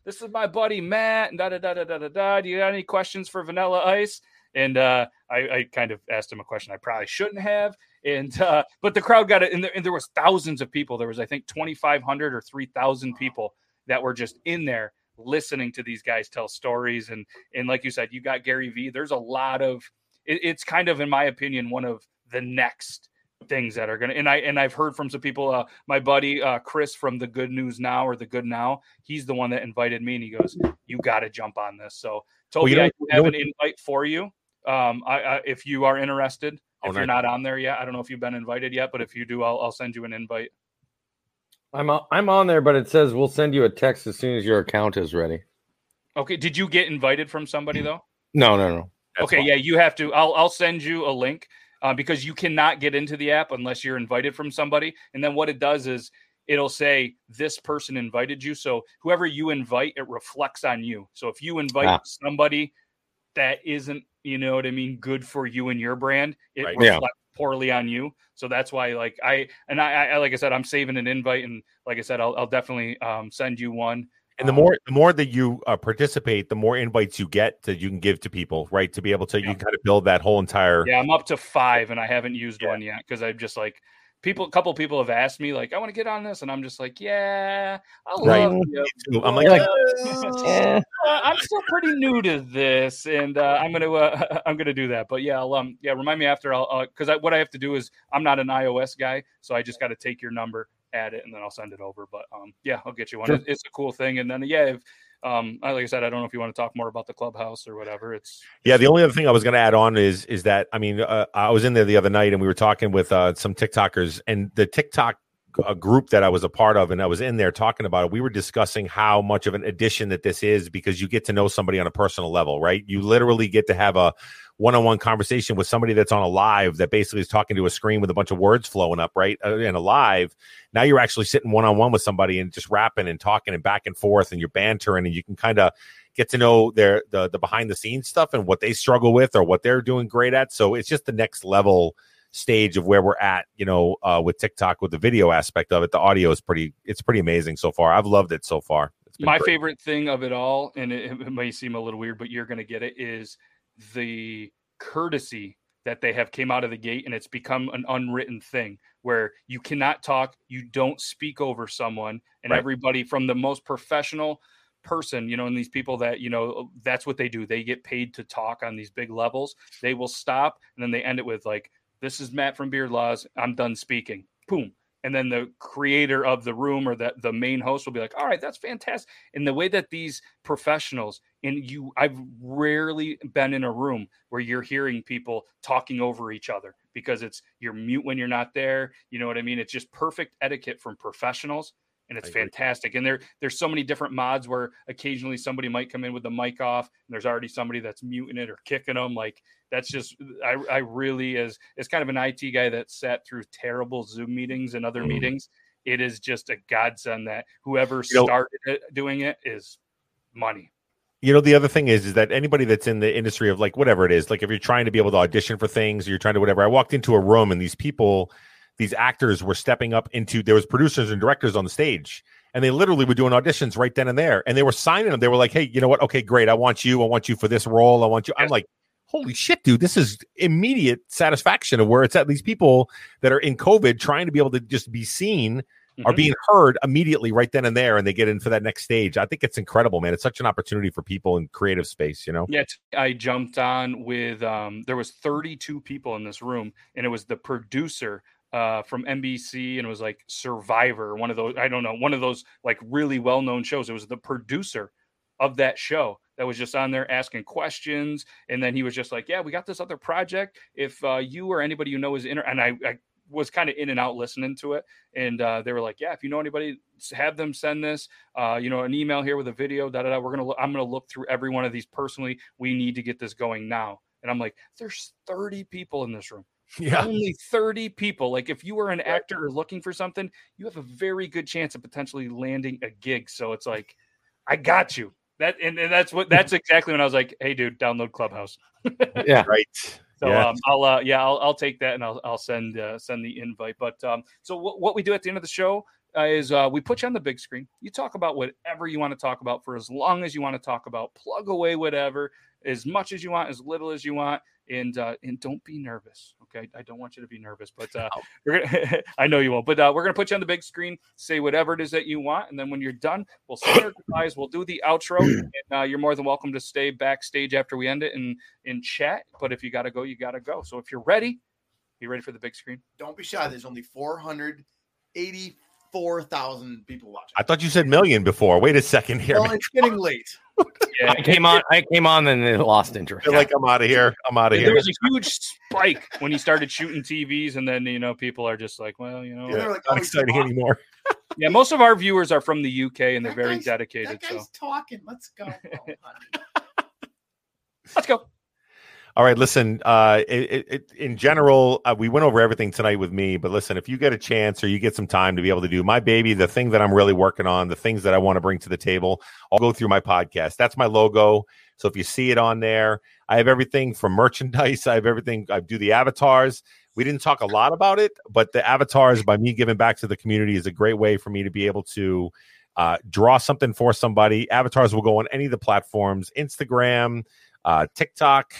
this is my buddy Matt. And do you got any questions for Vanilla Ice? And I kind of asked him a question I probably shouldn't have. And but the crowd got it. And there was thousands of people. There was, I think, 2,500 or 3,000 people that were just in there listening to these guys tell stories. And like you said, you got Gary V. There's a lot of it's kind of, in my opinion, one of the next things that are going to, and I've heard from some people, my buddy, Chris from the Good News Now or the Good Now, he's the one that invited me and he goes, you got to jump on this. So Toby, I do have an invite for you. If you are interested, if you're not on there yet, I don't know if you've been invited yet, but if you do, I'll send you an invite. I'm on there, but it says, we'll send you a text as soon as your account is ready. Okay. Did you get invited from somebody though? No. That's okay. Fine. Yeah. You have to, I'll send you a link. Because you cannot get into the app unless you're invited from somebody. And then what it does is it'll say this person invited you. So whoever you invite, it reflects on you. So if you invite somebody that isn't, you know what I mean, good for you and your brand, it reflects poorly on you. So that's why, like I like I said, I'm saving an invite. And like I said, I'll definitely send you one. And the more that you participate, the more invites you get that you can give to people, right? To be able to, you kind of build that whole entire. Yeah, I'm up to 5 and I haven't used one yet because I'm just like, people, a couple of people have asked me, like, I want to get on this. And I'm just like, love you. I'm like, I'm still pretty new to this. And I'm going to do that. But yeah, remind me after because what I have to do is I'm not an iOS guy. So I just got to take your number, add it, and then I'll send it over. But I'll get you one. Sure. It's a cool thing. And then if, like I said, I don't know if you want to talk more about the Clubhouse or whatever. The only other thing I was going to add on is that I was in there the other night and we were talking with some TikTokers, and the TikTok group that I was a part of, and I was in there talking about it. We were discussing how much of an addition that this is because you get to know somebody on a personal level, right? You literally get to have a one-on-one conversation with somebody that's on a live that basically is talking to a screen with a bunch of words flowing up, right? And a live, now you're actually sitting one-on-one with somebody and just rapping and talking and back and forth, and you're bantering, and you can kind of get to know the behind-the-scenes stuff and what they struggle with or what they're doing great at. So it's just the next level stage of where we're at, with TikTok, with the video aspect of it. The audio is pretty amazing so far. I've loved it so far. My favorite thing of it all, and it may seem a little weird, but you're going to get it, is the courtesy that they have came out of the gate, and it's become an unwritten thing where you cannot talk, you don't speak over someone, and right. everybody from the most professional person, you know, and these people that, you know, that's what they do. They get paid to talk on these big levels. They will stop, and then they end it with like, this is Matt from Beard Laws. I'm done speaking. Boom. And then the creator of the room or the main host will be like, all right, that's fantastic. And the way that these professionals, and you, I've rarely been in a room where you're hearing people talking over each other, because it's, you're mute when you're not there. You know what I mean? It's just perfect etiquette from professionals. And it's fantastic. And there's so many different mods where occasionally somebody might come in with the mic off and there's already somebody that's muting it or kicking them. Like, that's just, I really is, it's kind of an IT guy that sat through terrible Zoom meetings and other meetings. It is just a godsend that whoever started doing it is money. You know, the other thing is that anybody that's in the industry of like, whatever it is, like if you're trying to be able to audition for things, or you're trying to whatever, I walked into a room and these people, these actors were stepping up into, there was producers and directors on the stage, and they literally were doing auditions right then and there. And they were signing them. They were like, hey, you know what? Okay, great. I want you for this role. I want you. I'm like, holy shit, dude, this is immediate satisfaction of where it's at. These people that are in COVID trying to be able to just be seen are being heard immediately right then and there. And they get in for that next stage. I think it's incredible, man. It's such an opportunity for people in creative space, you know? Yeah. I jumped on with, there was 32 people in this room, and it was the producer from NBC, and it was like Survivor, one of those, I don't know, one of those like really well-known shows. It was the producer of that show that was just on there asking questions. And then he was just like, yeah, we got this other project. If you or anybody you know is in, and I was kind of in and out listening to it. And they were like, yeah, if you know anybody, have them send this, you know, an email here with a video, da da da. I'm going to look through every one of these personally. We need to get this going now. And I'm like, there's 30 people in this room. Yeah. Only 30 people. Like if you were an actor or looking for something, you have a very good chance of potentially landing a gig. So it's like, I got you. That and that's exactly when I was like, hey dude, download Clubhouse. Yeah. Right. So yeah. I'll take that, and I'll send the invite. But so what we do at the end of the show is we put you on the big screen. You talk about whatever you want to talk about for as long as you want to talk about, plug away whatever, as much as you want, as little as you want. And don't be nervous. Okay. I don't want you to be nervous, but I know you won't, but we're going to put you on the big screen, say whatever it is that you want. And then when you're done, we'll say our goodbyes. We'll do the outro, and you're more than welcome to stay backstage after we end it and chat. But if you got to go, you got to go. So if you're ready, be ready for the big screen. Don't be shy. There's only 484,000 people watching. I thought you said million before. Wait a second here. Well, man. It's getting late. Yeah, I came on and it lost interest. They're like, I'm out of here. There was a huge spike when he started shooting TVs, and then, you know, people are just like, well, you know, yeah, they're like, not exciting anymore. Yeah, most of our viewers are from the UK, and they're very dedicated. That guy's talking. Let's go. Let's go. All right, listen, in general, we went over everything tonight with me, but listen, if you get a chance or you get some time to be able to do my baby, the thing that I'm really working on, the things that I want to bring to the table, I'll go through my podcast. That's my logo. So if you see it on there, I have everything from merchandise. I have everything. I do the avatars. We didn't talk a lot about it, but the avatars, by me giving back to the community, is a great way for me to be able to draw something for somebody. Avatars will go on any of the platforms, Instagram, TikTok,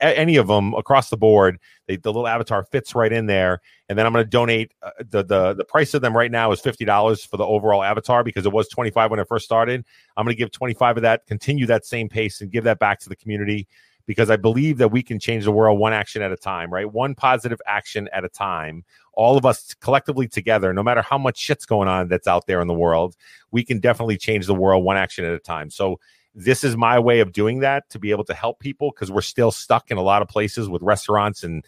any of them across the board. The little avatar fits right in there. And then I'm going to donate the price of them right now is $50 for the overall avatar, because it was $25 when I first started. I'm going to give $25 of that, continue that same pace, and give that back to the community, because I believe that we can change the world one action at a time, right? One positive action at a time. All of us collectively together, no matter how much shit's going on that's out there in the world, we can definitely change the world one action at a time. So this is my way of doing that, to be able to help people, because we're still stuck in a lot of places with restaurants and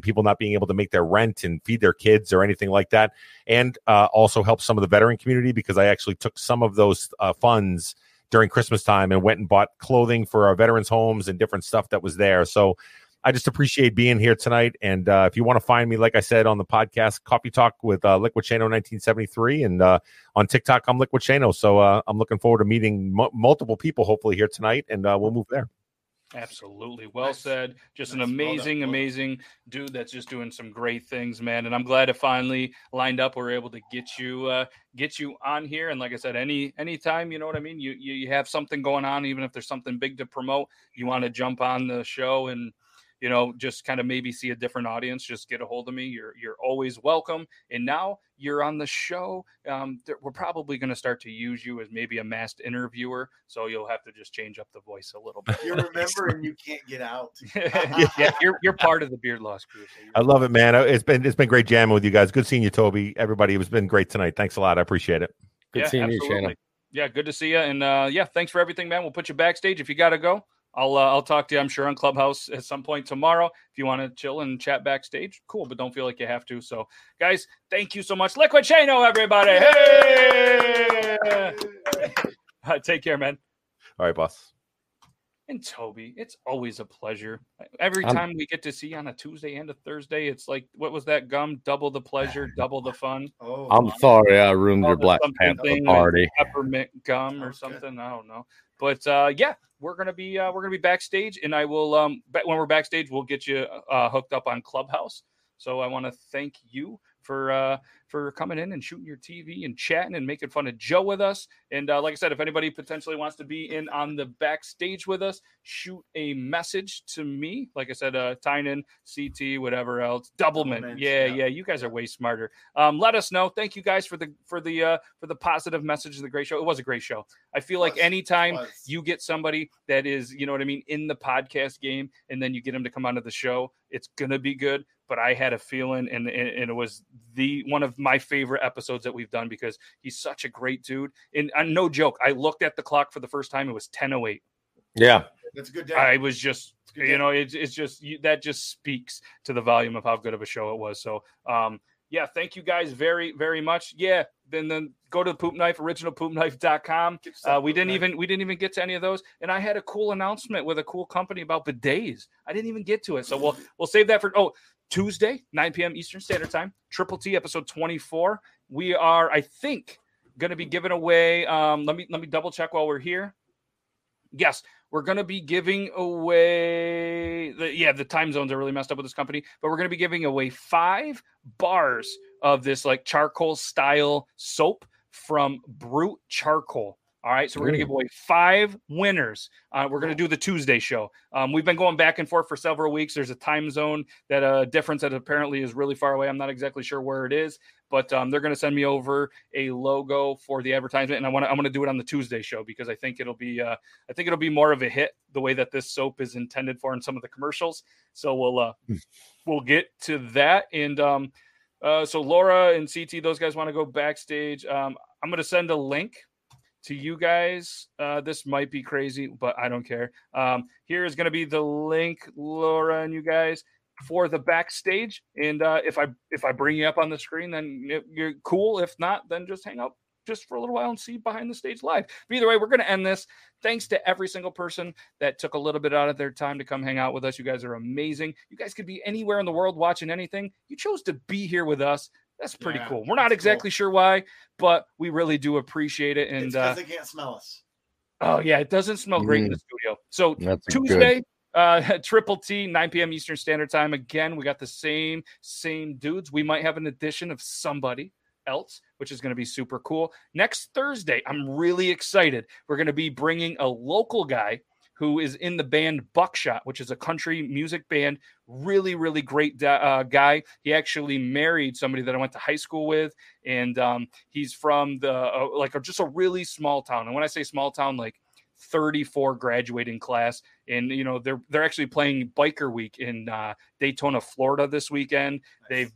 people not being able to make their rent and feed their kids or anything like that. And also help some of the veteran community, because I actually took some of those funds during Christmas time and went and bought clothing for our veterans' homes and different stuff that was there. So I just appreciate being here tonight. And if you want to find me, like I said, on the podcast, Coffee Talk with Liquid Shano 1973. And on TikTok, I'm Liquid Shano. So I'm looking forward to meeting multiple people, hopefully, here tonight. And we'll move there. Absolutely. Well nice. Said. Just nice. An amazing, well done. Amazing dude that's just doing some great things, man. And I'm glad it finally lined up. We're able to get you on here. And like I said, anytime, you know what I mean? You have something going on, even if there's something big to promote, you want to jump on the show and, you know, just kind of maybe see a different audience, just get a hold of me. You're always welcome. And now you're on the show. We're probably going to start to use you as maybe a masked interviewer. So you'll have to just change up the voice a little bit. You're remembering you can't get out. Yeah, you're part of the Beard Loss crew. So I love it, man. It's been great jamming with you guys. Good seeing you, Toby. Everybody, it's been great tonight. Thanks a lot. I appreciate it. Good seeing absolutely. You, Shana. Yeah, good to see you. And thanks for everything, man. We'll put you backstage if you got to go. I'll talk to you, I'm sure, on Clubhouse at some point tomorrow. If you want to chill and chat backstage, cool, but don't feel like you have to. So, guys, thank you so much. Liquid Shano, everybody. Hey! Take care, man. All right, boss. And Toby, it's always a pleasure. Every time we get to see you on a Tuesday and a Thursday, it's like, what was that gum? Double the pleasure, double the fun. Oh, I'm sorry I ruined your Black Panther party. Peppermint gum or something, I don't know. But we're gonna be backstage, and I will when we're backstage, we'll get you hooked up on Clubhouse. So I want to thank you for coming in and shooting your TV and chatting and making fun of Joe with us. And like I said, if anybody potentially wants to be in on the backstage with us, shoot a message to me. Like I said, Tynan, CT, whatever else, Doubleman. Yeah, you guys are way smarter. Let us know. Thank you guys for the positive message of the great show. It was a great show. I feel like anytime you get somebody that is, you know what I mean, in the podcast game, and then you get them to come onto the show, it's gonna be good. But I had a feeling, and it was one of my favorite episodes that we've done because he's such a great dude. And no joke, I looked at the clock for the first time. It was 10:08. Yeah, that's a good day. I was just, you know, it's just that just speaks to the volume of how good of a show it was. So, thank you guys very, very much. Yeah. Then go to the Poop Knife, originalpoopknife.com. We didn't even get to any of those. And I had a cool announcement with a cool company about bidets. I didn't even get to it. So we'll save that for Tuesday, 9 p.m. Eastern Standard Time, Triple T episode 24. We are, I think, going to be giving away. Let me double check while we're here. Yes, we're going to be giving away. The time zones are really messed up with this company, but we're going to be giving away 5 bars of this like charcoal style soap from Brute Charcoal. All right, so we're going to give away 5 winners. We're going to do the Tuesday show. We've been going back and forth for several weeks. There's a time zone difference that apparently is really far away. I'm not exactly sure where it is, but they're going to send me over a logo for the advertisement, and I'm going to do it on the Tuesday show because I think it'll be more of a hit the way that this soap is intended for in some of the commercials. So we'll get to that, and so Laura and CT, those guys want to go backstage. I'm going to send a link to you guys. This might be crazy, but I don't care. Here is going to be the link, Laura and you guys, for the backstage. And if I bring you up on the screen, then you're cool. If not, then just hang out just for a little while and see behind the stage live. But either way, we're going to end this. Thanks to every single person that took a little bit out of their time to come hang out with us. You guys are amazing. You guys could be anywhere in the world watching anything. You chose to be here with us. That's pretty cool. We're not exactly sure why, but we really do appreciate it. And it's because they can't smell us. Oh, yeah. It doesn't smell great in the studio. So that's Tuesday, Triple T, 9 p.m. Eastern Standard Time. Again, we got the same dudes. We might have an addition of somebody else, which is going to be super cool. Next Thursday, I'm really excited. We're going to be bringing a local guy who is in the band Buckshot, which is a country music band. Really, really great guy. He actually married somebody that I went to high school with, and he's from just a really small town. And when I say small town, like 34 graduating class, and you know they're actually playing Biker Week in Daytona, Florida this weekend. Nice.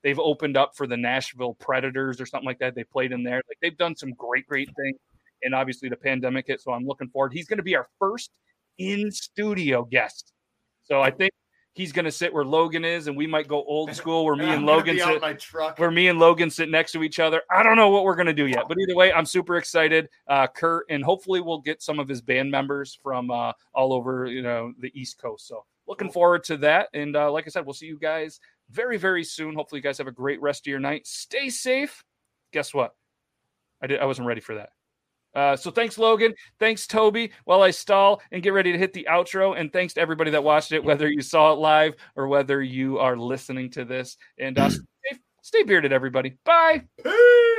They've opened up for the Nashville Predators or something like that. They played in there. Like they've done some great things. And obviously the pandemic hit, so I'm looking forward. He's going to be our first in-studio guest. So I think he's going to sit where Logan is, and we might go old school where me and Logan sit next to each other. I don't know what we're going to do yet, but either way, I'm super excited. Kurt, and hopefully we'll get some of his band members from all over, you know, the East Coast. So looking forward to that. And like I said, we'll see you guys very, very soon. Hopefully you guys have a great rest of your night. Stay safe. Guess what? I wasn't ready for that. So thanks, Logan. Thanks, Toby, while I stall and get ready to hit the outro. And thanks to everybody that watched it, whether you saw it live or whether you are listening to this. And stay bearded, everybody. Bye. Peace.